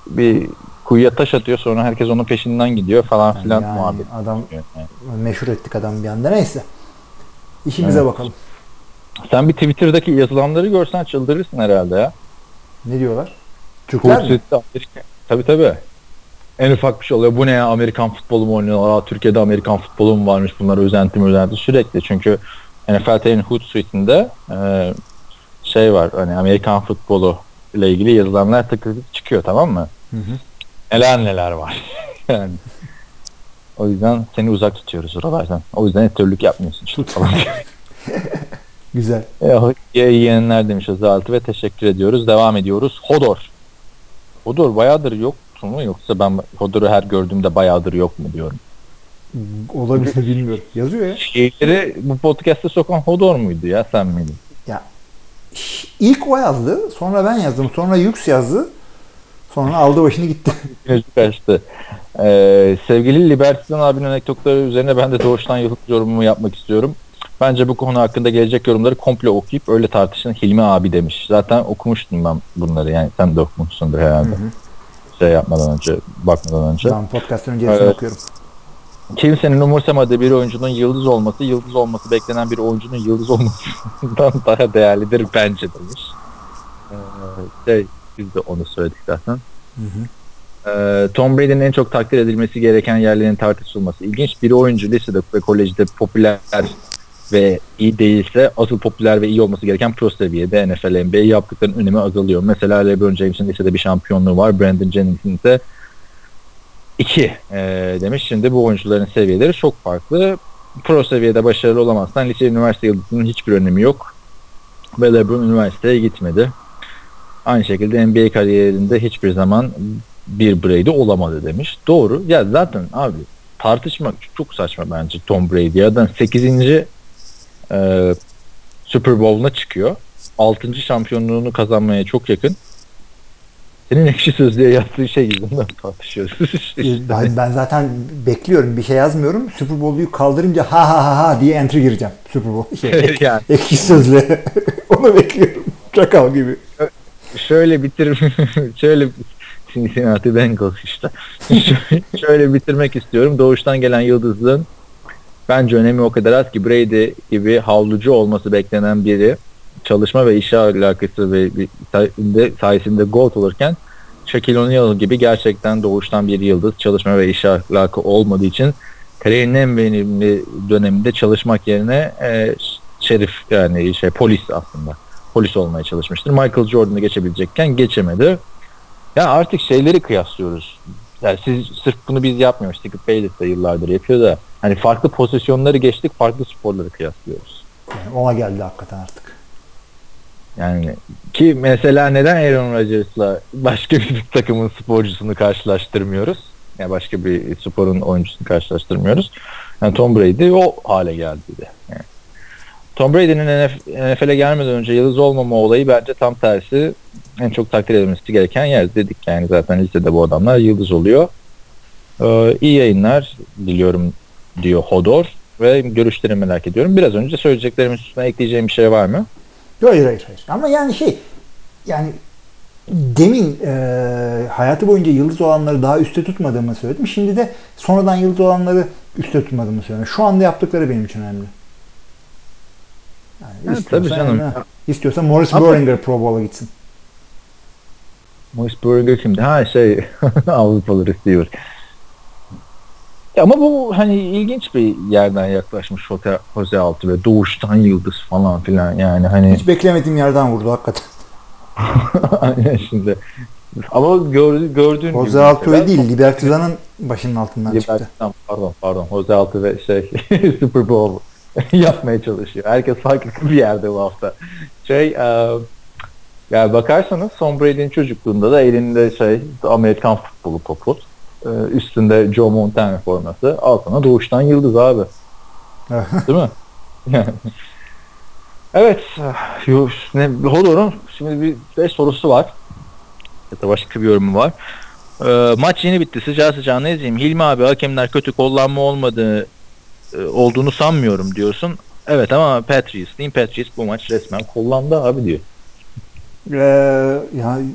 bir kuyuya taş atıyor sonra herkes onun peşinden gidiyor falan filan yani muhabbet. Adam yani. Meşhur ettik adam bir anda. Neyse. İşimize bakalım. Sen bir Twitter'daki yazılanları görsen çıldırırsın herhalde ya. Ne diyorlar? Türkler mi? Tabii. En ufak bir şey oluyor. Bu ne ya? Amerikan futbolu mu oynuyorlar? Türkiye'de Amerikan futbolu mu varmış? Bunlar özenti sürekli. Çünkü NFL'in Hootsuite'inde şey var. Hani Amerikan futbolu ile ilgili yazılanlar tıkırtık çıkıyor tamam mı? Hı hı. Neler var. Yani. O yüzden seni uzak tutuyoruz oralardan. O yüzden etörlük yapmıyorsun. Güzel. İyi yayınlar demişiz. Altı ve teşekkür ediyoruz. Devam ediyoruz. Hodor. Bayadır yok. yoksun mu, yoksa ben Federer'i her gördüğümde bayağıdır yok mu diyorum. Olabilir, bilmiyorum. Yazıyor ya. Şeyleri bu podcast'e sokan Hodor muydu ya, sen miydin? Ya ilk o yazdı, sonra ben yazdım, sonra Yüks yazdı, sonra aldı başını gitti. Kaçtı. Sevgili Libertizan abinin anekdotları üzerine ben de doğuştan yorumumu yapmak istiyorum. Bence bu konu hakkında gelecek yorumları komple okuyup öyle tartışın Hilmi abi demiş. Zaten okumuştum ben bunları, yani sen de okumuşsundur herhalde. Hı hı. Şey yapmadan önce, bakmadan önce. Tamam, podcast'ın öncesini okuyorum. Kimsenin umursamadığı bir oyuncunun yıldız olması, yıldız olması beklenen bir oyuncunun yıldız olmasından daha değerlidir bence demiş. Biz de onu söyledik zaten. Hı hı. Tom Brady'nin en çok takdir edilmesi gereken yerlerin tartışılması ilginç. Bir oyuncu lisede ve kolejde popüler ve iyi değilse, asıl popüler ve iyi olması gereken pro seviyede NFL, NBA yaptıklarının önemi azalıyor. Mesela LeBron James'in lisede bir şampiyonluğu var, Brandon Jennings'in de 2 demiş. Şimdi bu oyuncuların seviyeleri çok farklı. Pro seviyede başarılı olamazsan lise, üniversite yıldızının hiçbir önemi yok. Ve LeBron üniversiteye gitmedi. Aynı şekilde NBA kariyerinde hiçbir zaman bir Brady olamadı demiş. Doğru. Ya zaten abi tartışmak çok saçma bence Tom Brady. Adam 8. Super Bowl'una çıkıyor. 6. şampiyonluğunu kazanmaya çok yakın. Senin ekşi sözlüğe yazdığı şey yüzünden tartışıyoruz. Ben zaten bekliyorum. Bir şey yazmıyorum. Super Bowl'u kaldırınca ha diye entry gireceğim. Super Bowl. Yani. Ekşi sözlüğe. Onu bekliyorum. Çakal gibi. Şöyle bitirim. Şöyle Cincinnati Bengals işte. Şöyle bitirmek istiyorum. Doğuştan gelen yıldızlığın bence önemi o kadar az ki Brady gibi havlucu olması beklenen biri çalışma ve işe alakası ve sayesinde GOAT olurken Shaquille O'Neal gibi gerçekten doğuştan bir yıldız çalışma ve işe alakası olmadığı için kariyerinin en önemli döneminde çalışmak yerine şerif yani polis aslında. Polis olmaya çalışmıştır. Michael Jordan'ı geçebilecekken geçemedi. Ya artık şeyleri kıyaslıyoruz. Yani siz sırf bunu biz yapmıyoruz. Skip Bayless de yıllardır yapıyor da. Hani farklı pozisyonları geçtik, farklı sporları kıyaslıyoruz. Yani ona geldi hakikaten artık. Yani ki mesela neden Aaron Rodgers'la başka bir takımın sporcusunu karşılaştırmıyoruz? Ya yani başka bir sporun oyuncusunu karşılaştırmıyoruz. Yani Tom Brady o hale geldi de. Yani. Tom Brady'nin NFL'e gelmeden önce yıldız olmama olayı bence tam tersi. En çok takdir edilmesi gereken yer dedik. Yani zaten lisede bu adamlar yıldız oluyor. İyi yayınlar diliyorum diyor Hodor. Ve görüşlerimi merak ediyorum. Biraz önce söyleyeceklerimiz üstüne ekleyeceğim bir şey var mı? Hayır. Ama yani yani demin hayatı boyunca yıldız olanları daha üstte tutmadığımı söyledim. Şimdi de sonradan yıldız olanları üstte tutmadığımı söylüyorum. Şu anda yaptıkları benim için önemli. Yani evet, tabii canım. İstiyorsa Morris Böhringer Pro Bowl'a gitsin. Morris Böhringer kimdi? Avrupalı receiver. Ama bu hani ilginç bir yerden yaklaşmış Jose Altı ve doğuştan yıldız falan filan yani hani. Hiç beklemediğim yerden vurdu hakikaten. Aynen şimdi. Ama gördüğün gibi. Jose Altı mesela, değil, Libertizan'ın başının altından çıktı. Pardon. Jose Altı ve Super Bowl yapmaya çalışıyor. Herkes farklı bir yerde bu hafta. Yani bakarsanız Tom Brady'nin çocukluğunda da elinde Amerikan futbolu topu, üstünde Joe Montana forması, altına doğuştan yıldız abi. Değil mi? Evet. Hodor'un şimdi bir sorusu var. Ya da başka bir yorumu var. Maç yeni bitti. Sıcağı sıcağına izleyeyim. Hilmi abi, hakemler kötü kullanma olduğunu sanmıyorum diyorsun. Evet ama Patriots bu maç resmen kullandı abi diyor. Yani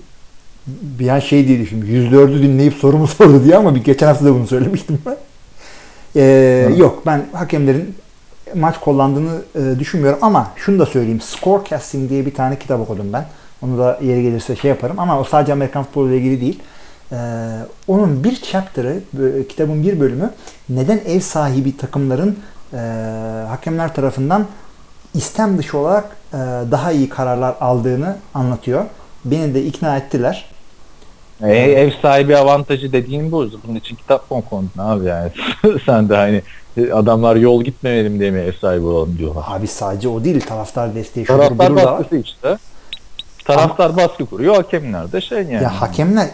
bir an değil şimdi 104'ü dinleyip sorumu sordu diye, ama bir geçen hafta da bunu söylemiştim ben. Yok, ben hakemlerin maç kullandığını düşünmüyorum ama şunu da söyleyeyim. Scorecasting diye bir tane kitap okudum ben. Onu da yeri gelirse yaparım ama o sadece Amerikan futbolu ile ilgili değil. Onun bir chapter'ı, kitabın bir bölümü neden ev sahibi takımların hakemler tarafından istem dışı olarak daha iyi kararlar aldığını anlatıyor. Beni de ikna ettiler. Ev sahibi avantajı dediğin bu. Bunun için kitap mı kondu abi yani? Sen de hani adamlar yol gitmeyelim diye mi ev sahibi olalım diyorlar. Abi sadece o değil, taraftar desteği. Taraftar baskısı işte. Taraftar baskı kuruyor, hakemler de yani. Ya hakemler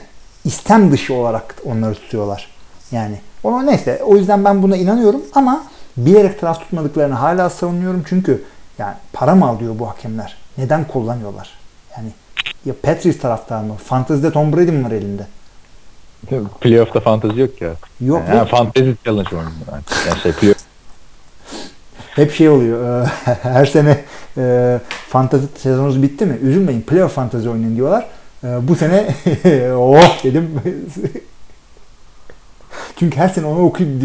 istem dışı olarak onları tutuyorlar. Yani ona neyse, o yüzden ben buna inanıyorum ama bilerek taraf tutmadıklarını hala savunuyorum çünkü yani para mı alıyor bu hakemler? Neden kullanıyorlar? Yani ya Patriots taraftarı mı? Fantezide Tom Brady mi var elinde? Playoff'ta fantezi yok ya. Yok. Yani fantezi challenge var. Yani şey playoff. Hep şey oluyor. Her sene fantezi sezonunuz bitti mi? Üzülmeyin. Playoff fantezi oynayın diyorlar. Bu sene oh dedim. Çünkü her sene onu okuyup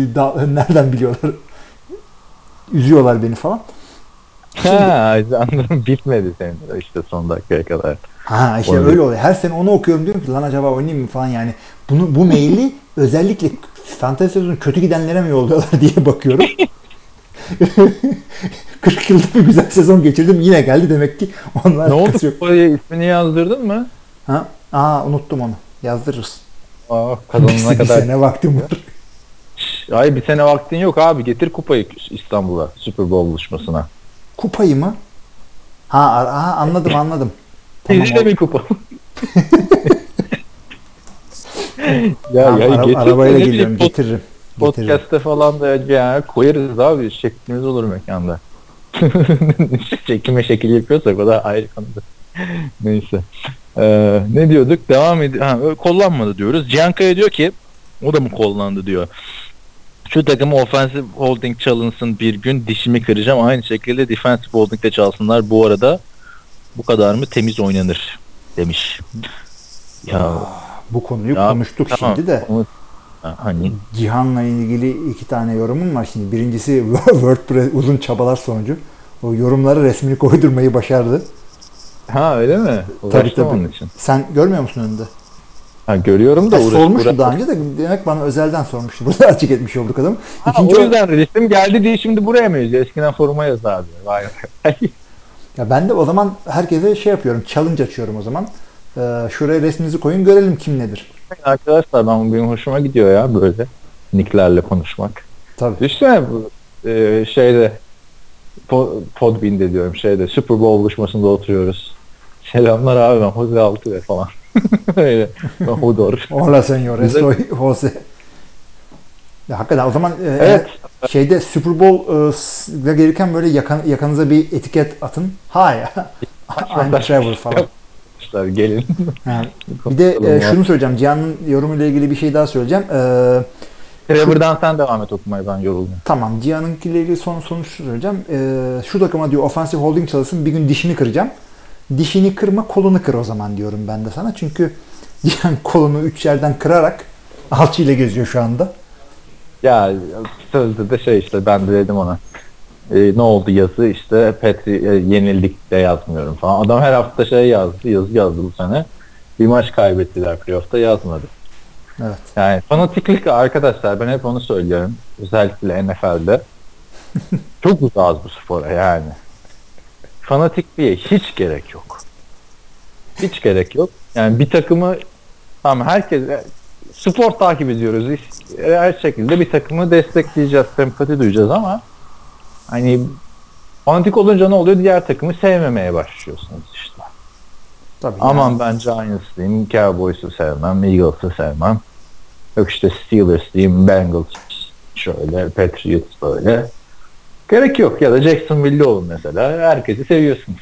nereden biliyorlar? Üzüyorlar beni falan. Anladım. Bitmedi senin işte son dakikaya kadar. Ha işte öyle oluyor. Her sene onu okuyorum diyorum ki lan acaba oynayayım mı falan yani. Bu maili özellikle fantezi sezonu kötü gidenlere mi yolluyorlar diye bakıyorum. 40 yıllık bir güzel sezon geçirdim. Yine geldi demek ki onlar. Ne oldu? İsmini yazdırdın mı? Ha? Aa unuttum onu. Yazdırırız. Aa kazanana kadar. Bir sene vaktim var. Hayır bir sene vaktin yok abi. Getir kupayı İstanbul'a. Super Bowl buluşmasına. Kupayı mı? Ha anladım. Tamam, de bir kupa. ya arabayla geliyorum. Getiririm. Podcast'te falan da yani koyarız abi. Şeklimiz olur mekanda. Çekime şekil yapıyorsak o da ayrı konuda. Neyse. Ne diyorduk? Devam ediyor. Kollanmadı diyoruz. Cianka'ya diyor ki o da mı kollandı diyor. Şu takımı offensive holding çalınsın bir gün dişimi kıracağım. Aynı şekilde defensive holding de çalsınlar. Bu arada bu kadar mı temiz oynanır demiş. Ya bu konuyu konuştuk tamam, şimdi de. Hani Cihan'la ilgili iki tane yorumum var şimdi. Birincisi WordPress uzun çabalar sonucu o yorumlara resmini koydurmayı başardı. Ha öyle mi? Tabii. Onun için. Sen görmüyor musun önünde? Ha görüyorum da sormuştu daha önce de demek bana özelden sormuştu. Burada açık etmiş olduk adamı. O yüzden resim geldi diye şimdi buraya mı yazıyor? Eskiden foruma yazdı abi. Vay. Ya ben de o zaman herkese şey yapıyorum. Challenge açıyorum o zaman. Şuraya resminizi koyun görelim kim nedir. Arkadaşlar benim hoşuma gidiyor ya böyle nicklerle konuşmak. Tabii. İşte şeyde Podbean'de diyorum şeyde Super Bowl buluşmasında oturuyoruz. Selamlar abi ben Jose Altuve falan. Öyle. Hodor. Hola senyor. Estoy Jose. Ya hakikaten o zaman evet. Şeyde Super Bowl'da gelirken böyle yakanıza bir etiket atın. Hi. I'm Trevor falan. Gelin. Ha. Bir de şunu söyleyeceğim. Cihan'ın yorumuyla ilgili bir şey daha söyleyeceğim. Trevor'dan sen devam et okumaya ben yoruldum. Tamam. Cihan'ınkiyle ilgili sonuç söyleyeceğim. Şu takıma diyor offensive holding çalışsın bir gün dişini kıracağım. Dişini kırma kolunu kır o zaman diyorum ben de sana. Çünkü Cihan kolunu 3 yerden kırarak alçıyla geziyor şu anda. Ya sözde de şey işte ben de dedim ona. Ne oldu yazı işte Petri yenildik de yazmıyorum falan. Adam her hafta şey yazdı, yazı bu sene. Bir maç kaybettiler playoff'ta yazmadı. Evet. Yani fanatiklik arkadaşlar ben hep onu söylüyorum. Özellikle NFL'de. Çok uzağız bu spora yani. Fanatikliğe hiç gerek yok. Hiç gerek yok. Yani bir takımı tamam herkes spor takip ediyoruz. Her şekilde bir takımı destekleyeceğiz, sempati duyacağız ama hani fanatik olunca ne oluyor? Diğer takımı sevmemeye başlıyorsunuz işte. Tabii aman yani. Ben Giants'lıyım, Cowboys'u sevmem, Eagles'ı sevmem. Yok işte Steelers'lıyım, Bengals şöyle, Patriots böyle. Gerek yok ya da Jacksonville'li olun mesela. Herkesi seviyorsunuz.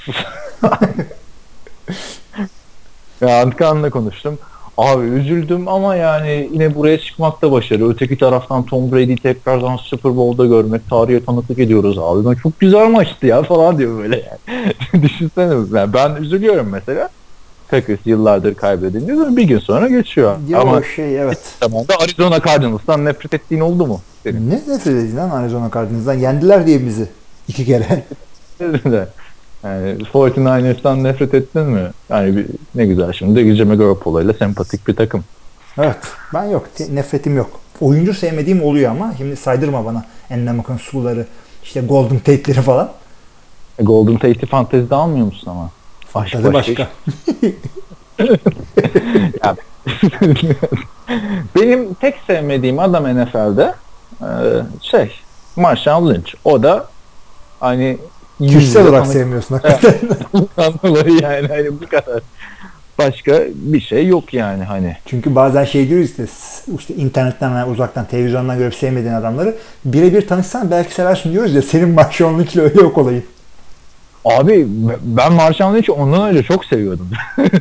Ya Antkan'la konuştum. Abi üzüldüm ama yani yine buraya çıkmak da başarı. Öteki taraftan Tom Brady'yi tekrardan Super Bowl'da görmek, tarihe tanıklık ediyoruz abi. Ben çok güzel maçtı ya falan diyor böyle yani. Düşünsene yani ben üzülüyorum mesela. Packers yıllardır kaybediliyor. Bir gün sonra geçiyor. Ya ama o şey evet. Tamam da Arizona Cardinals'tan nefret ettiğin oldu mu? Senin? Ne nefret ettiğin lan Arizona Cardinals'tan? Yendiler diye bizi. 2 kere. Yani 49ers'tan nefret ettin mi? Yani ne güzel şimdi. Gece Megaropolo ile sempatik bir takım. Evet. Ben yok. Nefretim yok. Oyuncu sevmediğim oluyor ama. Şimdi saydırma bana. Ennemak'ın suları, işte Golden Tate'leri falan. Golden Tate'i fantezide almıyor musun ama? Başka. Benim tek sevmediğim adam NFL'de şey Marshawn Lynch. O da hani kişisel olarak sevmiyorsun hakikaten. Yani hani bu kadar. Başka bir şey yok yani hani. Çünkü bazen şey diyoruz işte internetten veya uzaktan, televizyondan görüp sevmediğin adamları birebir tanışsan belki seversin diyoruz ya, senin Marshawn Lynch'le öyle yok olayım. Abi ben Marshawn Lynch'i ondan önce çok seviyordum.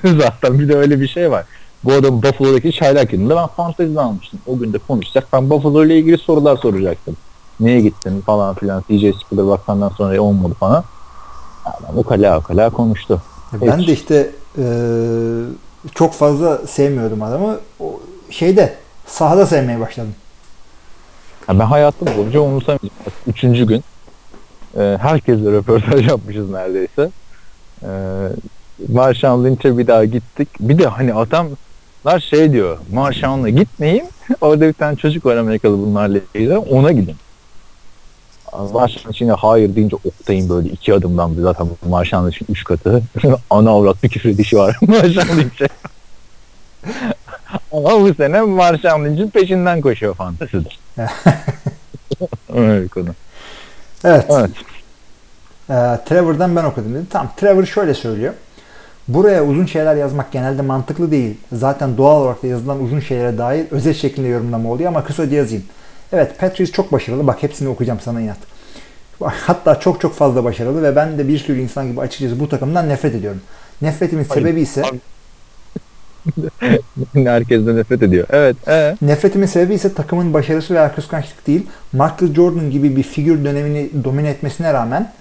Zaten bir de öyle bir şey var. Bu adam Buffalo'daki çaylak yılında ben fantezide almıştım. O gün de konuşacak. Ben Buffalo ile ilgili sorular soracaktım. Niye gittin falan filan. DJ Spiller Vaktan'dan sonra olmadı falan. Adam ukala ukala konuştu. Ben hiç. De işte çok fazla sevmiyordum adamı. O şeyde, sahada sevmeye başladım. Ya ben hayatım boyunca unutamayacağım. Üçüncü gün herkesle röportaj yapmışız neredeyse. Marshawn Lynch'e bir daha gittik. Bir de hani adamlar şey diyor, Marshawn'la gitmeyeyim. Orada bir tane çocuk var Amerikalı bunlarla ilgili, ona gidin. Marshawn Lynch'e hayır deyince Oktay'ın böyle iki adımdandı zaten Marshawn Lynch'in 3 katı. Ana avrat bir küfür edişi var Marshawn Lynch'e. Ama bu sene Marshawn Lynch'in peşinden koşuyor fantezide. Öyle bir konu. Evet. Trevor'dan ben okudum dedim. Tamam, Trevor şöyle söylüyor. Buraya uzun şeyler yazmak genelde mantıklı değil. Zaten doğal olarak da yazılan uzun şeylere dair özet şeklinde yorumlama oluyor ama kısaca yazayım. Evet, Patriots çok başarılı. Bak hepsini okuyacağım sana inat. Hatta çok çok fazla başarılı ve ben de bir sürü insan gibi açıkçası bu takımdan nefret ediyorum. Nefretimin sebebi ise... Herkes de nefret ediyor. Evet. Nefretimin sebebi ise takımın başarısı veya kıskançlık değil. Michael Jordan gibi bir figür dönemini domine etmesine rağmen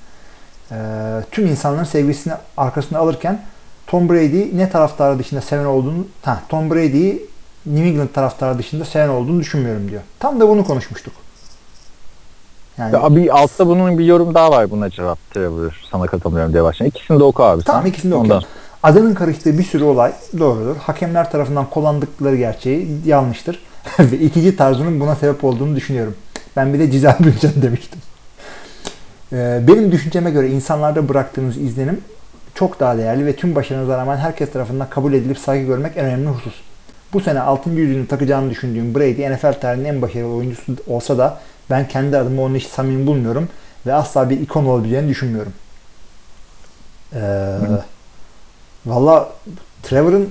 tüm insanların sevgisini arkasına alırken Tom Brady ne taraftarı dışında seven olduğunu, Tom Brady'yi New England taraftarı dışında seven olduğunu düşünmüyorum diyor. Tam da bunu konuşmuştuk. Yani abi altta bunun bir yorum daha var buna cevap. Trevor, sana katılmıyorum diye başlayayım. İkisini de oku abi. Tamam, ikisini de okuyalım. Adının karıştığı bir sürü olay doğrudur. Hakemler tarafından kullandıkları gerçeği yanlıştır. Ve ikinci tarzının buna sebep olduğunu düşünüyorum. Ben bir de Cizal Bülcan demiştim. Benim düşünceme göre insanlarda bıraktığınız izlenim çok daha değerli ve tüm başarınıza rağmen herkes tarafından kabul edilip saygı görmek en önemli husus. Bu sene altın yüzüğünü takacağını düşündüğüm Brady NFL tarihinin en başarılı oyuncusu olsa da ben kendi adıma onu hiç samimi bulmuyorum ve asla bir ikon olabileceğini düşünmüyorum. Valla Trevor'ın,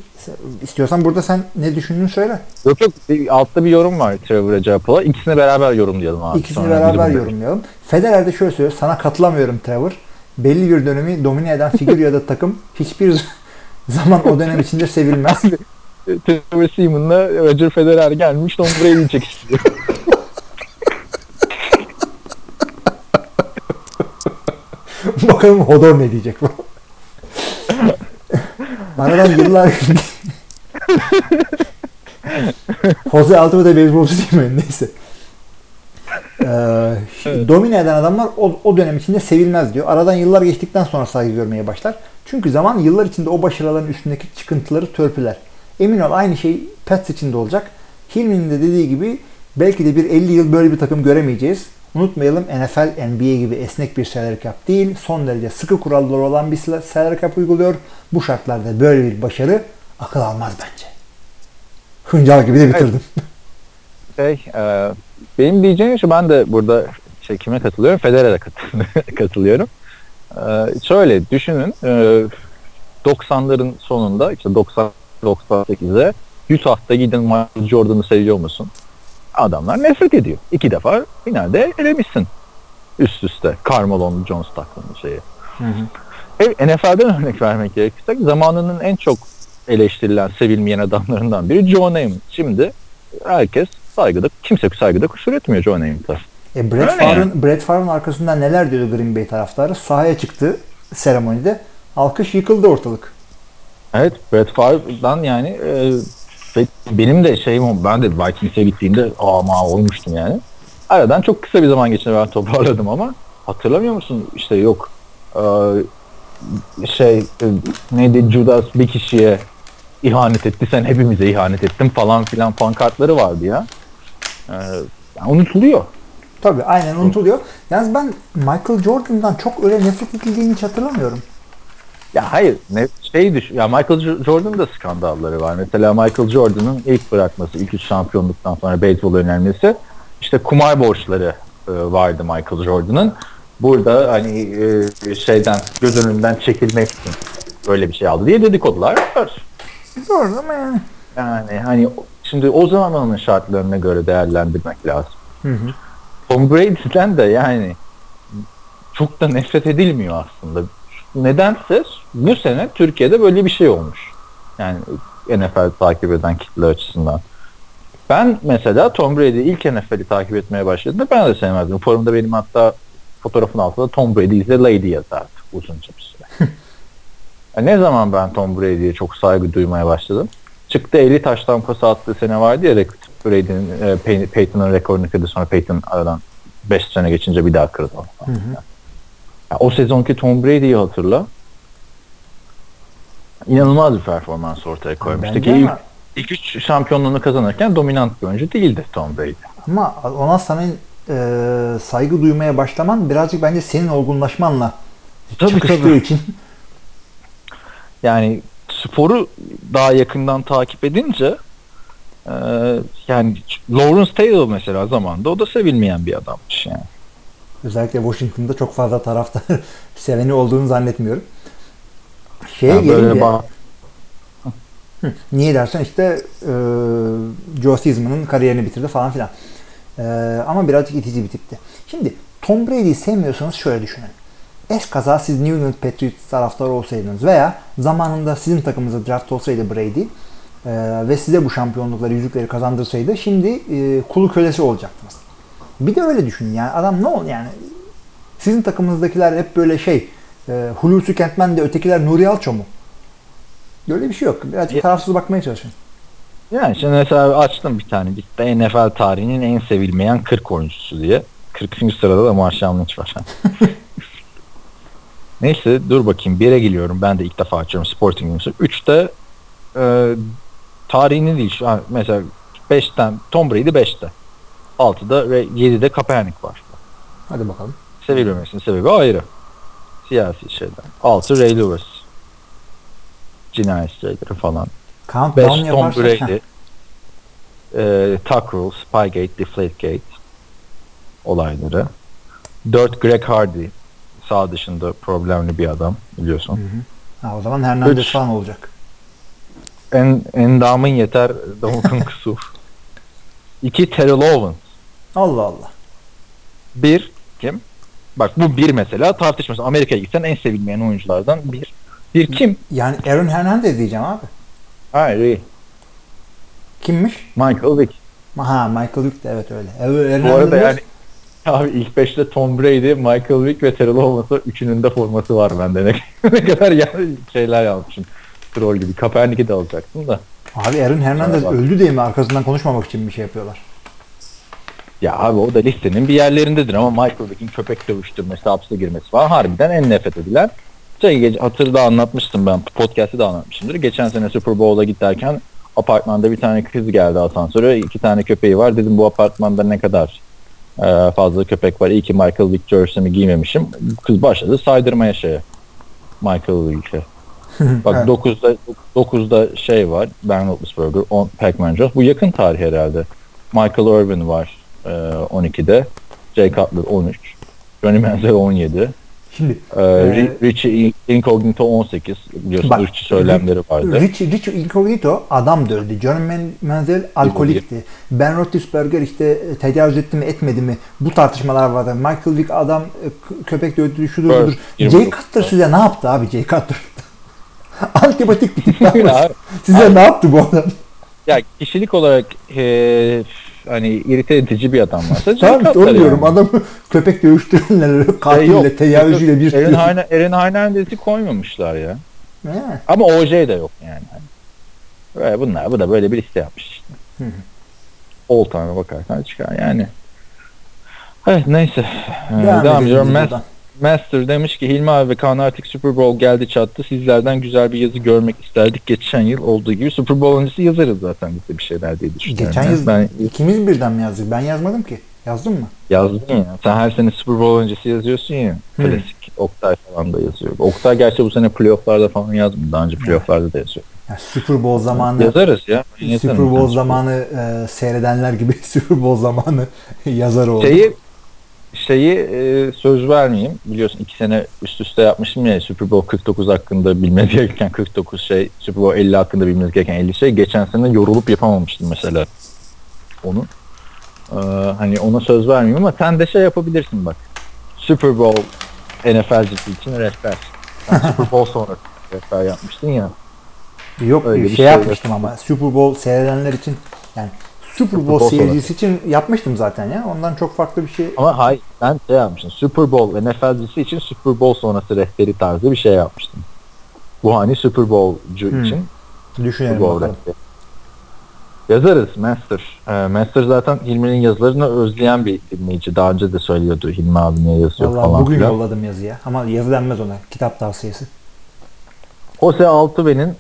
istiyorsan burada sen ne düşündüğünü söyle. Yok altta bir yorum var Trevor'a cevap olarak. İkisini beraber yorumlayalım abi. İkisini sonra beraber yorumlayalım. Federer de şöyle söylüyor. Sana katılamıyorum Trevor. Belli bir dönemi domine eden figür ya da takım hiçbir zaman o dönem içinde sevilmez. Trevor Seaman'la Roger Federer gelmiş. Tom Brady'yi çekiştiriyor. Bakalım Hodor ne diyecek bu. Aradan yıllar Jose Altuve'de beyzbolcu değil mi? Neyse. Evet. Domine eden adamlar o dönem içinde sevilmez diyor. Aradan yıllar geçtikten sonra saygı görmeye başlar. Çünkü zaman yıllar içinde o başarıların üstündeki çıkıntıları törpüler. Emin ol aynı şey Pets için de olacak. Hilmi'nin de dediği gibi belki de bir 50 yıl böyle bir takım göremeyeceğiz. Unutmayalım NFL, NBA gibi esnek bir salary cap değil, son derece sıkı kuralları olan bir salary cap uyguluyor. Bu şartlarda böyle bir başarı akıl almaz bence. Hıncal gibi de bitirdim. Benim diyeceğim şu, ben de burada kime katılıyorum? Federer'e katılıyorum. Şöyle düşünün, 90'ların sonunda, işte 90-98'e 100 hafta giden Michael Jordan'ı seviyor musun? Adamlar nefret ediyor. 2 defa finalde elemişsin. Üst üste. Carmelo'nun Jones takımının şeyi. NFL'den örnek vermek gerekirse zamanının en çok eleştirilen, sevilmeyen adamlarından biri Joe Namath. Şimdi herkes saygıda, kimse saygıda kusur etmiyor Joe Namath'a. Brett Favre'ın arkasından neler diyordu Green Bay taraftarı? Sahaya çıktı seremonide. Alkış, yıkıldı ortalık. Evet, Brett Favre'dan yani benim de şeyim, ben de Vikings'e gittiğimde ama olmuştum yani. Aradan çok kısa bir zaman geçince ben toparladım ama hatırlamıyor musun? İşte yok neydi, Judas bir kişiye ihanet etti, sen hepimize ihanet ettin falan filan pankartları vardı ya. Unutuluyor. Tabii, aynen unutuluyor. Yalnız ben Michael Jordan'dan çok öyle nefret edildiğini hiç hatırlamıyorum. Ya hayır, ya Michael Jordan'ın da skandalları var. Mesela Michael Jordan'ın ilk bırakması, ilk 3 şampiyonluktan sonra beyzbol önemlisi, işte kumar borçları vardı Michael Jordan'ın. Burada hani göz önünden çekilmek için böyle bir şey aldı diye dedikodular var. Zor ama yani. Yani hani şimdi o zamanın şartlarına göre değerlendirmek lazım. Hı-hı. Tom Brady'den de yani çok da nefret edilmiyor aslında. Nedense bu sene Türkiye'de böyle bir şey olmuş. Yani NFL takip eden kitle açısından. Ben mesela Tom Brady ilk NFL'i takip etmeye başladığımda ben de sevmezdim. Forumda benim hatta fotoğrafın altında Tom Brady is the lady yazardı uzunca bir süre. Yani ne zaman ben Tom Brady'ye çok saygı duymaya başladım? Çıktı 50 taştan pas attığı sene vardı ya, Brady'nin Peyton'ın rekorunu kırdı, sonra Peyton aradan 5 sene geçince bir daha kırdı. Hı hı. Yani o sezonki Tom Brady'yi hatırla. İnanılmaz bir performans ortaya koymuştu ki ama... ilk 3 şampiyonluğunu kazanırken dominant bir oyuncu değildi Tom Brady. Ama ona senin saygı duymaya başlaman birazcık bence senin olgunlaşmanla çıkıştığı için. Yani sporu daha yakından takip edince yani Lawrence Taylor mesela zamanında o da sevilmeyen bir adammış yani. Özellikle Washington'da çok fazla tarafta seveni olduğunu zannetmiyorum. Yani gelince, niye dersen işte Joe Theismann'ın kariyerini bitirdi falan filan. Ama birazcık itici bir tipti. Şimdi Tom Brady'yi sevmiyorsanız şöyle düşünün. Eskaza siz New England Patriots taraftarı olsaydınız veya zamanında sizin takımınıza draft olsaydı Brady ve size bu şampiyonlukları, yüzükleri kazandırsaydı şimdi kulu kölesi olacaktınız. Bir de öyle düşünün yani adam ne oldu yani. Sizin takımınızdakiler hep böyle şey Hulusi Kentmen de ötekiler Nuri Alço mu? Böyle bir şey yok. Birazcık tarafsız bakmaya çalışın. Yani şimdi mesela açtım bir tane. İşte NFL tarihinin en sevilmeyen 40 oyuncusu diye. 40. sırada da Marshall Lynch var. Neyse dur bakayım. 1'e geliyorum. Ben de ilk defa açıyorum Sporting'imizi. 3'te tarihinin değil. Yani mesela 5'ten Tom Brady 5'te. 6'da ve 7'de Kaepernick var. Hadi bakalım. Sevilmemesinin sebebi ayrı. Siyasi şeyler. 6 Ray Lewis. Cinayet şeyleri falan. 5 Tom Brady. Tuck Rule, Spygate, Deflategate olayları. 4 Greg Hardy. Sağ dışında problemli bir adam biliyorsun. Hı hı. Ha, o zaman Hernandez falan olacak. Endamın yeter. Damukun kusur. 2 Terrell Owens. Allah Allah. 1 kim? Bak bu bir mesela tartışması. Amerika'ya gitsen en sevilmeyen oyunculardan bir. Bir kim? Yani Aaron Hernandez diyeceğim abi. Hayır iyi. Kimmiş? Michael Vick. Ha Michael Vick de evet öyle. Bu arada yani abi ilk 5'te Tom Brady, Michael Vick ve Terrell Owens'ın üçünün de forması var bende. Ne kadar yani şeyler yapmışım. Troll gibi. Kaepernick'i de alacaktım da. Abi Aaron Hernandez öldü diye mi arkasından konuşmamak için bir şey yapıyorlar? Ya abi o da listenin bir yerlerindedir ama Michael Vick'in köpek dövüştürmesi, hapse girmesi falan harbiden en nefret edilen. Şey, hatırda anlatmıştım ben, podcast'ı da anlatmışımdır. Geçen sene Super Bowl'a giderken apartmanda bir tane kız geldi asansöre, 2 tane köpeği var. Dedim bu apartmanda ne kadar fazla köpek var, iyi ki Michael Vick jersey'imi giymemişim. Kız başladı saydırmaya şeye, Michael Vick'e. Bak 9'da şey var, Ben Roethlisberger, 10 Pac-Man Jones. Bu yakın tarih herhalde. Michael Irvin var. 12'de. Jay Cutler 13. Johnny Manziel 17. Şimdi Richie Incognito 18. Biliyorsun bak, ırkçı söylemleri vardı. Richie Incognito adam dövdü. Johnny Manziel alkolikti. Ben Roethlisberger işte tecavüz etti mi etmedi mi? Bu tartışmalar vardı. Michael Vick adam köpek dövdü şudur budur. Jay Cutler size ne yaptı abi? Jay Cutler antipatik bir tip. Size abi, ne yaptı bu adam? Ya kişilik olarak hani irite edici bir adam varsa tamam işte onu diyorum yani. Adamı köpek dövüştürenler katille, tecavüzcüyle bir sürü. Eren Hernandez'i koymamışlar ya. He. Ama OJ de yok yani. Böyle bunlar, bu da böyle bir liste yapmış işte. Ol tane bakarsan çıkar yani. Evet neyse. Devam ediyorum. Master demiş ki Hilmi abi ve Kaan artık Super Bowl geldi çattı. Sizlerden güzel bir yazı görmek isterdik. Geçen yıl olduğu gibi Super Bowl öncesi yazarız zaten biz de bir şeyler diye düşünüyorum. Geçen yıl ikimiz birden mi yazdık? Ben yazmadım ki. Yazdın mı? Yazdım ya. Sen her sene Super Bowl öncesi yazıyorsun ya. Klasik. Oktay falan da yazıyor. Oktay gerçi bu sene playoff'larda falan yazmıyor. Daha önce playoff'larda da yazıyor. Ya, Super Bowl zamanı yazarız ya. Super Bowl zamanı seyredenler gibi Super Bowl zamanı yazar oldu. şeyi söz vermeyeyim. Biliyorsun 2 sene üst üste yapmışım ya, Super Bowl 49 hakkında bilmeniz gereken 49 şey, Super Bowl 50 hakkında bilmeniz gereken 50 şey. Geçen sene yorulup yapamamıştım mesela onu. Hani ona söz vermeyeyim ama sen de şey yapabilirsin bak. Super Bowl NFL'cisi için rehber. Sen Super Bowl sonrası rehber yapmıştın ya. Yok öyle bir şey yapmıştım ama Super Bowl seyredenler için, yani Super Bowl seyircisi için yapmıştım zaten ya. Ondan çok farklı bir şey. Ama hayır, ben şey yapmıştım. Super Bowl NFL'cisi için Super Bowl sonrası rehberi tarzı bir şey yapmıştım. Bu hani Super Bowl'cu için. Düşünelim bakalım. Yazarız Master. Master zaten Hilmi'nin yazılarını özleyen bir dinleyici. Daha önce de söylüyordu Hilmi abi niye yazıyor vallahi falan. Bugün filan yolladım yazıya. Ama yazı denmez ona. Kitap tavsiyesi. Jose Altuve'nin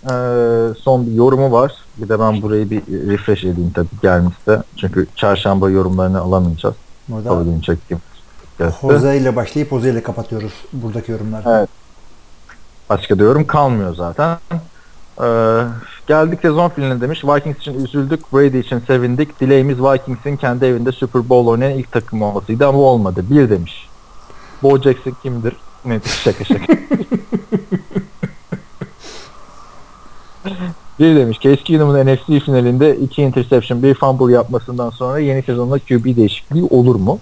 son bir yorumu var. Bir de ben burayı bir refresh edeyim tabii gelmişse. Çünkü çarşamba yorumlarını alamayacağız. Buradan çektim. Jose ile başlayıp Jose ile kapatıyoruz buradaki yorumları. Evet. Başka da yorum kalmıyor zaten. Geldik sezon finaline demiş. Vikings için üzüldük, Brady için sevindik. Dileğimiz Vikings'in kendi evinde Super Bowl oynayan ilk takım olmasıydı ama olmadı. Bir demiş. Bo Jackson kimdir? Nedir? Şaka şaka. Bir demiş. Case Keenum'un NFC finalinde 2 interception, 1 fumble yapmasından sonra yeni sezonda QB değişikliği olur mu?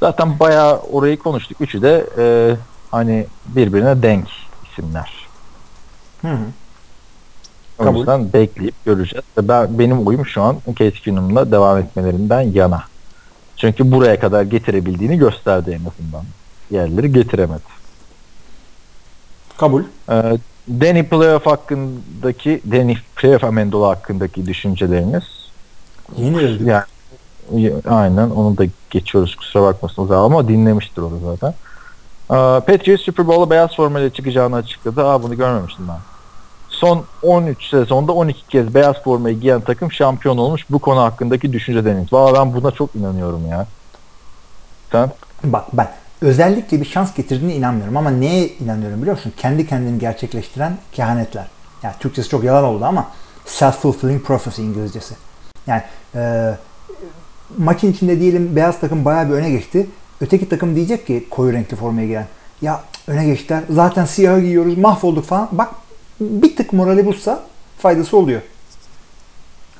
Zaten bayağı orayı konuştuk. Üçü de hani birbirine denk isimler. Hı. O yüzden bekleyip göreceğiz. Benim oyum şu an Case Keenum'la devam etmelerinden yana. Çünkü buraya kadar getirebildiğini gösterdi en azından. Diğerleri getiremedi. Kabul. Danny Playoff Amendola hakkındaki düşünceleriniz. Yeni öldü. Yani, aynen onu da geçiyoruz kusura bakmasınız ama dinlemiştir onu zaten. Patriots Super Bowl'a beyaz formayla çıkacağını açıkladı. Bunu görmemiştim ben. Son 13 sezonda 12 kez beyaz formayı giyen takım şampiyon olmuş. Bu konu hakkındaki düşünceleriniz. Valla ben buna çok inanıyorum ya. Sen? Bak ben özellikle bir şans getirdiğine inanmıyorum ama neye inanıyorum biliyor musun? Kendi kendini gerçekleştiren kehanetler. Yani Türkçesi çok yalan oldu ama self-fulfilling prophecy İngilizcesi. Yani maçın içinde diyelim beyaz takım bayağı bir öne geçti. Öteki takım diyecek ki koyu renkli formaya giren. Ya öne geçtiler zaten siyahı giyiyoruz mahvolduk falan. Bak bir tık morali bulsa faydası oluyor.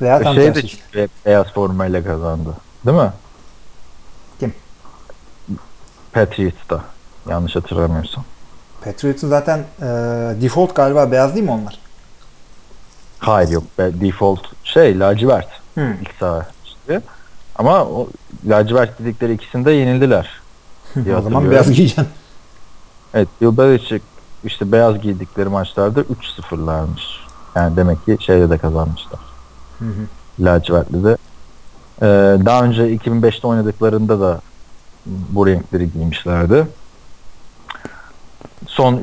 Veya tam tersi işte. Beyaz formayla kazandı. Değil mi? Patriots'ta. Yanlış hatırlamıyorsam. Patriots'ın zaten default galiba beyaz değil mi onlar? Hayır yok. Default lacivert. İlk saha. İşte. Ama o lacivert dedikleri ikisinde yenildiler. O zaman beyaz giyeceksin. Evet. Belichick işte beyaz giydikleri maçlarda 3-0'larmış. Yani demek ki de kazanmışlar. Lacivertli de. Daha önce 2005'te oynadıklarında da bu renkleri giymişlerdi. Son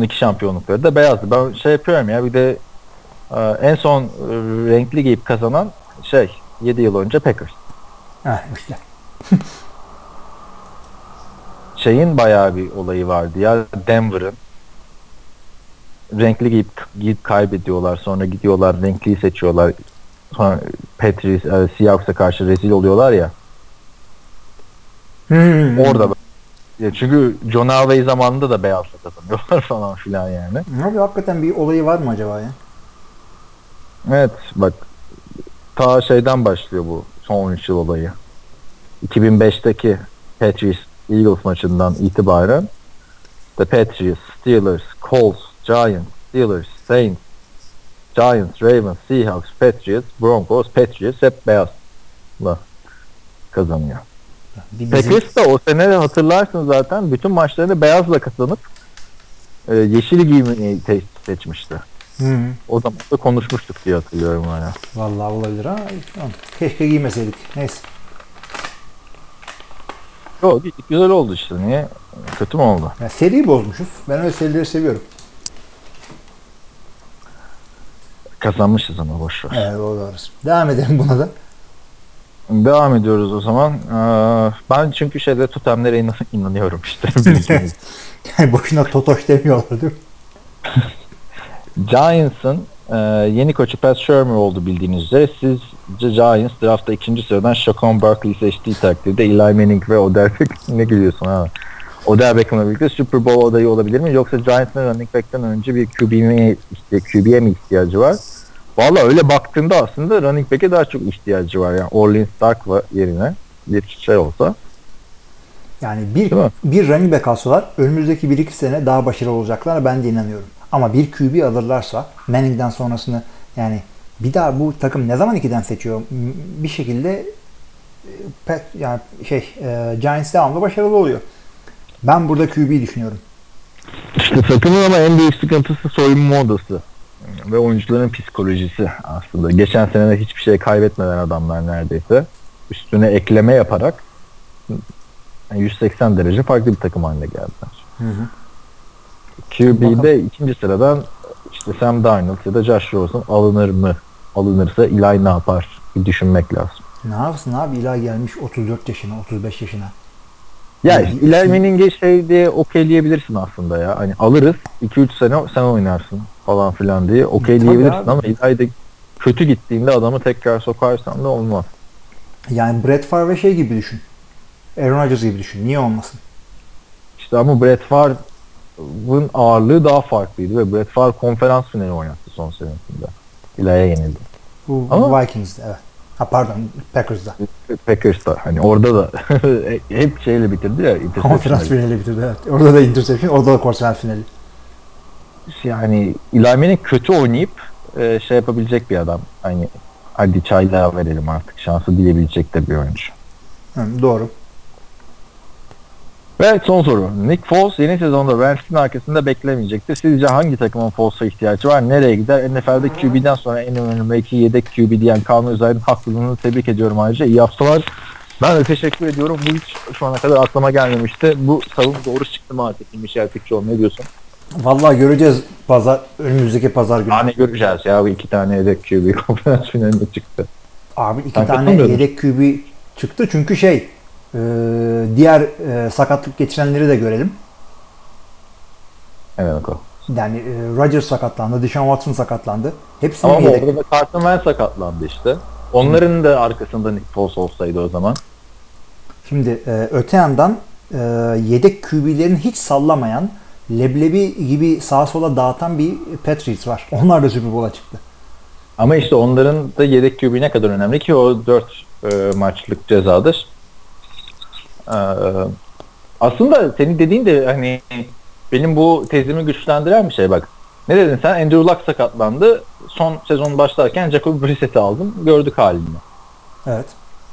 2 şampiyonlukları da beyazdı. Ben yapıyorum ya bir de en son renkli giyip kazanan 7 yıl önce Packers. İşte. Bayağı bir olayı vardı ya Denver'ın. Renkli giyip kaybediyorlar. Sonra gidiyorlar renkliyi seçiyorlar. Sonra Seahawks'a karşı rezil oluyorlar ya. Orada çünkü John Elway zamanında da beyazla kazanıyorlar falan filan yani. Abi hakikaten bir olayı var mı acaba ya? Evet bak ta başlıyor bu son 13 yıl olayı. 2005'teki Patriots Eagles maçından itibaren The Patriots, Steelers, Colts, Giants, Steelers, Saints, Giants, Ravens, Seahawks, Patriots, Broncos, Patriots hep beyazla kazanıyor. Packers de o sene hatırlarsın zaten bütün maçlarını beyazla kazanıp yeşil giyimi seçmişti. O zaman da konuşmuştuk diye hatırlıyorum hala. Vallahi olabilir ha. Keşke giymeseydik. Neyse. Yok güzel oldu niye? Kötü mü oldu? Ya, seriyi bozmuşuz. Ben öyle serileri seviyorum. Kazanmışız ama boşver. Evet oluruz. Devam edelim buna da. Devam ediyoruz o zaman. Ben çünkü totemlere inanıyorum işte. Yani boşuna totoş demiyorlar değil mi? Giants'ın Yeni koçu Pat Shurmur oldu bildiğiniz üzere. Siz Giants draftta 2. sıradan Shaquan Barkley'i seçtiği takdirde Eli Manning ve Odell Beckham ne gülüyorsun abi? Odell Beckham'la birlikte Super Bowl adayı olabilir mi? Yoksa Giants'ın running back'ten önce bir QB'ye mi ihtiyacı var? Valla öyle baktığında aslında running back'e daha çok ihtiyacı var. Yani Orleans Stark yerine bir şey olsa. Yani bir running back alsalar önümüzdeki 1-2 sene daha başarılı olacaklar, ben de inanıyorum. Ama bir QB alırlarsa Manning'den sonrasını, yani bir daha bu takım ne zaman 2'den seçiyor? Bir şekilde yani Giants devamlı başarılı oluyor. Ben burada QB'yi düşünüyorum. İşte takımın ama en büyük sıkıntısı soyunma odası ve oyuncuların psikolojisi aslında. Geçen senede hiçbir şey kaybetmeden adamlar neredeyse üstüne ekleme yaparak 180 derece farklı bir takım haline geldiler. Hı hı. QB'de 2. sıradan işte Sam Darnold ya da Josh Rosen alınır mı? Alınırsa Eli ne yapar? Bir düşünmek lazım. Ne yapsın abi? Eli gelmiş 34 yaşına, 35 yaşına. Ya yani, Eli Manning'e şey diye okeyleyebilirsin aslında ya. Hani alırız, 2-3 sene sen oynarsın falan filan diye okeyleyebilirsin ama Eli'de kötü gittiğinde adamı tekrar sokarsan da olmaz. Yani Brett Favre şey gibi düşün. Aaron Rodgers gibi düşün. Niye olmasın? İşte ama Brett Favre'ın ağırlığı daha farklıydı ve Brett Favre konferans finali oynattı son senesinde. Eli'ye yenildi. Bu ama Vikings'de evet. Ha pardon, Packers'da. Packers'da. Hani orada da hep şeyle bitirdi ya. Konferans finali bitirdi evet. Orada da interception, orada da konferans finali. Yani Eli Manning kötü oynayıp şey yapabilecek bir adam. Hani hadi çay daha verelim artık. Şansı dileyebilecek de bir oyuncu. Hı, doğru. Ve son soru. Nick Foles yeni sezonda Ramsey'in arkasında beklemeyecektir. Sizce hangi takımın Foles'a ihtiyacı var? Nereye gider? NFL'de QB'den sonra en önemli belki yedek QB diyen Kaan Özay'ın haklılığını tebrik ediyorum ayrıca. İyi haftalar. Ben de teşekkür ediyorum. Bu hiç şu ana kadar aklıma gelmemişti. Bu savun doğru çıktı mı artık? Hilmi Çelikçioğlu ne diyorsun? Vallahi göreceğiz önümüzdeki pazar günü. Hani göreceğiz ya. Bu 2 tane yedek QB konferans finalinde çıktı. Abi 2 tane yedek QB çıktı çünkü diğer sakatlık geçirenleri de görelim. Evet o. Yani Rodgers sakatlandı, Deshaun Watson sakatlandı. Hepsini ama orada da Carson Wentz sakatlandı işte. Onların da arkasında Nick Foles olsaydı o zaman. Şimdi öte yandan yedek QB'lerini hiç sallamayan, leblebi gibi sağa sola dağıtan bir Patriots var. Onlar da Super Bowl'a çıktı. Ama işte onların da yedek QB ne kadar önemli ki o 4 maçlık cezadır. Aslında senin dediğin de hani benim bu tezimi güçlendiren bir şey bak. Ne dedin sen? Andrew Luck sakatlandı. Son sezon başlarken Jacoby Brissett'i aldım. Gördük halini. Evet.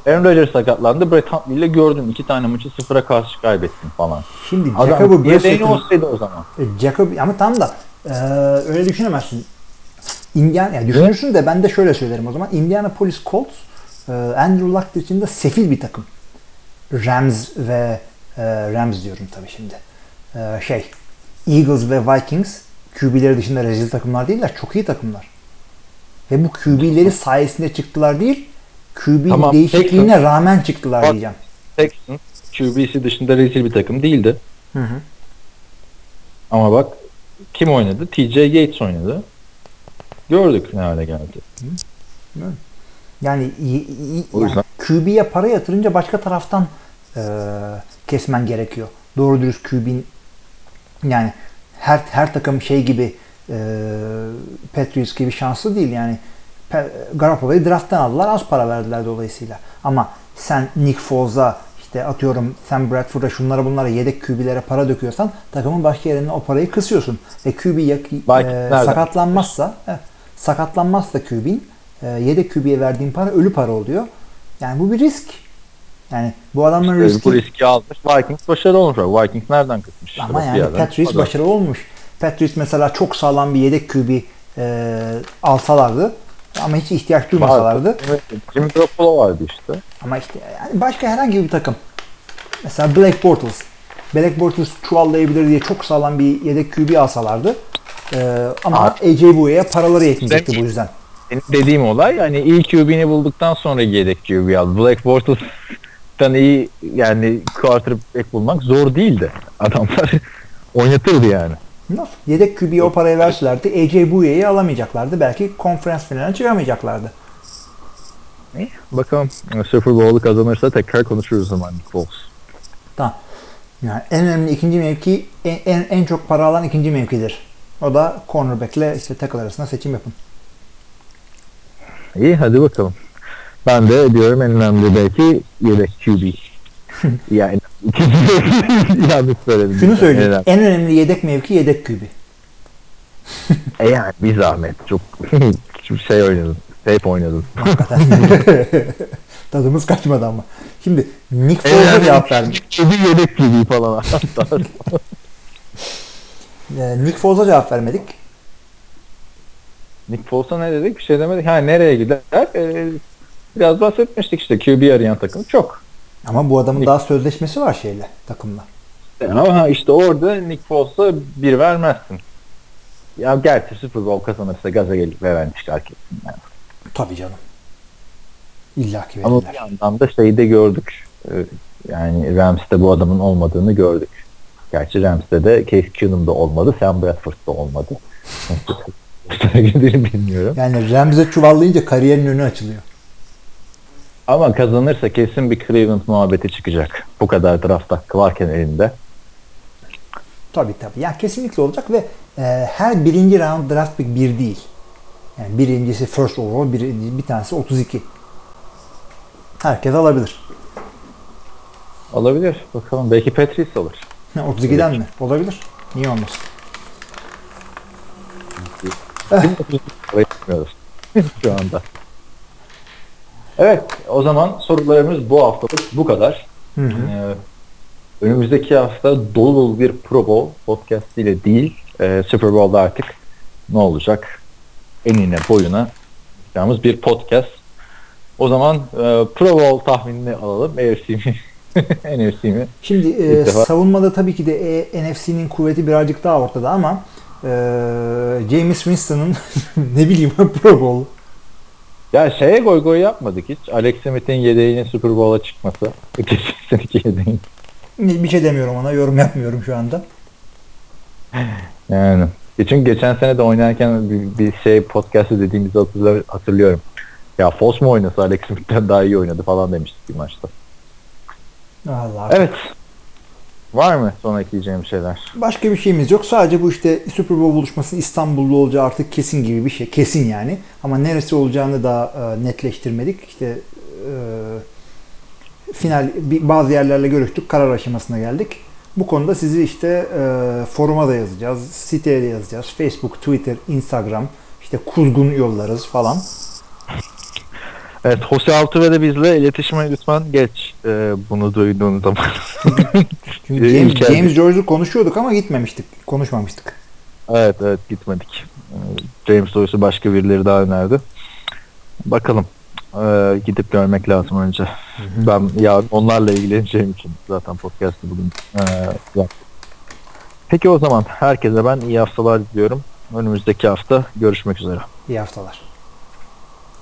Aaron Rodgers sakatlandı. Brett Hundley ile gördüm. 2 tane maçı 0'a karşı kaybettim falan. Şimdi Jacoby Brissett'i olsaydı o zaman. Jacoby ama tam da öyle düşünemezsin. Yani düşünürsün de ben de şöyle söylerim o zaman. Indianapolis Colts Andrew Luck için de sefil bir takım. Rams diyorum tabii şimdi. Eagles ve Vikings QB'leri dışında rezil takımlar değiller. Çok iyi takımlar. Ve bu QB'leri sayesinde çıktılar değil, QB tamam, değişikliğine Texans rağmen çıktılar diyeceğim. Texans QB'si dışında rezil bir takım değildi. Hı hı. Ama bak kim oynadı? TJ Yates oynadı. Gördük ne hale geldi. Hı. Yani QB'ye para yatırınca başka taraftan kesmen gerekiyor. Doğru dürüst QB'nin yani her takım şey gibi Patriots gibi şanslı değil yani. Garoppolo'yu draft'tan aldılar, az para verdiler dolayısıyla. Ama sen Nick Foles'a işte atıyorum Sam Bradford'a şunlara bunlara yedek QB'lere para döküyorsan takımın başka yerine o parayı kısıyorsun. QB sakatlanmazsa QB'nin yedek QB'ye verdiğin para ölü para oluyor. Yani bu bir risk. Yani bu adamların riski. Bu riski almış. Vikings başarılı olmuş. Vikings nereden kısmış? Ama yani Patriots başarılı olmuş. Patriots mesela çok sağlam bir yedek QB alsalardı ama hiç ihtiyaç duymasalardı. Jimmy Garoppolo vardı işte. Ama işte yani başka herhangi bir takım. Mesela Blake Bortles çuvallayabilir diye çok sağlam bir yedek QB alsalardı. Ama AJ Bouye'ye paraları yetmeyecekti bu yüzden. Dediğim olay hani iyi QB'ni bulduktan sonra yedek QB aldı. Blake Bortles'tan iyi yani quarterback bulmak zor değildi. Adamlar oynatırdı yani. Yedek QB'ye o parayı verselerdi AJ Bouye'yi alamayacaklardı. Belki konferans finaline çıkamayacaklardı. Bakalım. Super Bowl'u kazanırsa tekrar konuşuruz o zaman Nick Foles. Tamam. Yani en önemli ikinci mevki, en çok para alan ikinci mevkidir. O da cornerback'le işte tackle arasında seçim yapın. İyi, hadi bakalım. Ben de diyorum en önemli belki yedek QB. Yani ikinci mevki yanlış söyledim. Şunu söyleyeyim. En önemli yedek mevki yedek QB. Yani bir zahmet. Çok şey oynadım. Tape oynadım. Hakikaten. Tadımız kaçmadı ama. Şimdi Nick Foles'a cevap vermiş. QB yedek QB falan. Nick Foles'a cevap vermedik. Nick Foles'a ne dedik? Bir şey demedik. Yani nereye gider? Biraz bahsetmiştik işte. QB arayan takım çok. Ama bu adamın daha sözleşmesi var şeyle, takımla. Ama işte orada Nick Foles'a bir vermezsin. Ya gerçi Super Bowl kazanırsa gaza gelip veren çıkar kesin. Yani. Tabii canım. İlla ki verirler. Ama bir yandan da şeyi de gördük. Yani Rams'te bu adamın olmadığını gördük. Gerçi Rams'te de Case Keenum'da olmadı. Sam Bradford'da olmadı. Bilmiyorum. Yani Rams'e çuvallayınca kariyerin önü açılıyor. Ama kazanırsa kesin bir Cleveland muhabbeti çıkacak. Bu kadar draft hakkı varken elinde. Tabii. Yani kesinlikle olacak ve her birinci round draft pick bir değil. Yani birincisi first overall, bir tanesi 32. Herkes alabilir. Alabilir. Bakalım. Belki Patriots alır. 32'den mi? Olabilir. Niye olmasın? Şu anda. Evet. O zaman sorularımız bu haftalık bu kadar. Önümüzdeki hafta dolu bir Pro Bowl podcast'iyle değil. Super Bowl'da artık ne olacak? Enine boyuna yapacağımız bir podcast. O zaman Pro Bowl tahminini alalım. AFC mi? NFC mi? Şimdi savunmada tabii ki de NFC'nin kuvveti birazcık daha ortada ama James Winston'ın ne bileyim Pro Bowl. Ya şeye goy goy yapmadık hiç. Alex Smith'in yedeğinin Super Bowl'a çıkması. Bir şey demiyorum ona. Yorum yapmıyorum şu anda. Yani. Çünkü geçen sene de oynarken bir şey podcast'ı dediğimizi hatırlıyorum. Ya Foles mu oynasa Alex Smith'ten daha iyi oynadı falan demiştik bir maçta. Allah. Evet. Var mı son ekleyeceğim şeyler? Başka bir şeyimiz yok. Sadece bu işte Super Bowl buluşması İstanbul'da olacağı artık kesin gibi bir şey. Kesin yani. Ama neresi olacağını daha netleştirmedik. İşte final bazı yerlerle görüştük. Karar aşamasına geldik. Bu konuda sizi işte foruma da yazacağız. Siteye de yazacağız. Facebook, Twitter, Instagram. İşte kuzgun yollarız falan. Evet, Jose Altuve'de bizle iletişime lütfen geç. Bunu duyduğun zaman. James Joyce'u konuşuyorduk ama gitmemiştik. Konuşmamıştık. Evet gitmedik. James Joyce'u başka birileri daha önerdi. Bakalım. Gidip görmek lazım önce. Hı-hı. Ben ya onlarla ilgileneceğim için zaten podcast'ı bugün yaptım. Peki o zaman herkese ben iyi haftalar diliyorum. Önümüzdeki hafta görüşmek üzere. İyi haftalar.